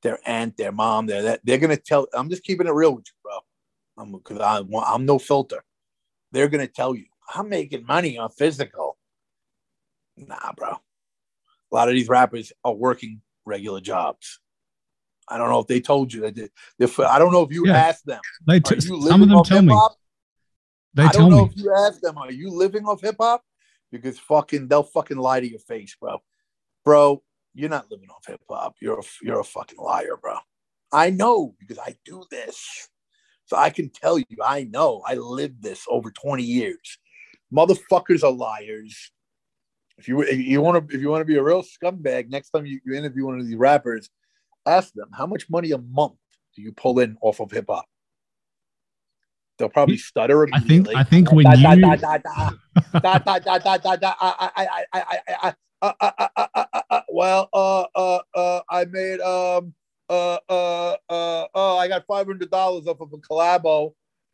their aunt, their mom, their that, they're going to tell. I'm just keeping it real with you, bro. I'm because I I'm no filter. They're going to tell you I'm making money on physical. Nah, bro. A lot of these rappers are working regular jobs. I don't know if they told you that. They, they're, I don't know if you yeah. asked them. They t- you some of them tell me. They I don't know me. If you asked them, are you living off hip hop? Because fucking, they'll fucking lie to your face, bro. Bro, you're not living off hip hop. You're a, you're a fucking liar, bro. I know because I do this. So I can tell you, I know. I lived this over twenty years. Motherfuckers are liars. If you if you want to if you want to be a real scumbag, next time you, you interview one of these rappers, ask them how much money a month do you pull in off of hip hop. They'll probably stutter immediately. I think I think when you well uh uh uh I made um uh uh uh oh I got five hundred dollars off of a collabo.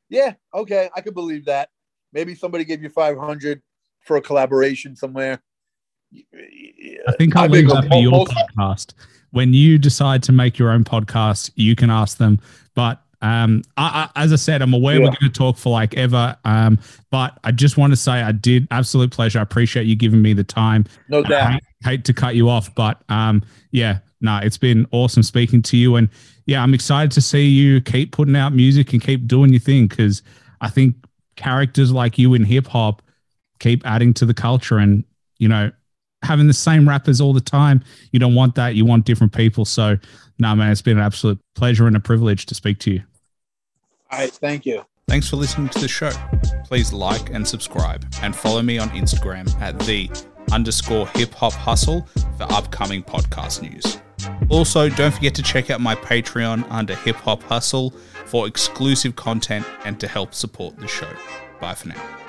Yeah, okay, I could believe that. Maybe somebody gave you five hundred for a collaboration somewhere. I think I'll leave that for your podcast. When you decide to make your own podcast, you can ask them, but Um, I, I, as I said, I'm aware yeah. we're going to talk for like ever, um, but I just want to say I did absolute pleasure. I appreciate you giving me the time. No doubt. I hate to cut you off, but um, yeah, no, it's been awesome speaking to you. And yeah, I'm excited to see you keep putting out music and keep doing your thing, because I think characters like you in hip hop keep adding to the culture, and, you know, having the same rappers all the time, you don't want that. You want different people. So no, nah, man, it's been an absolute pleasure and a privilege to speak to you. All right, thank you. Thanks for listening to the show. Please like and subscribe, and follow me on Instagram at the underscore hip hop hustle for upcoming podcast news. Also, don't forget to check out my Patreon under Hip Hop Hustle for exclusive content and to help support the show. Bye for now.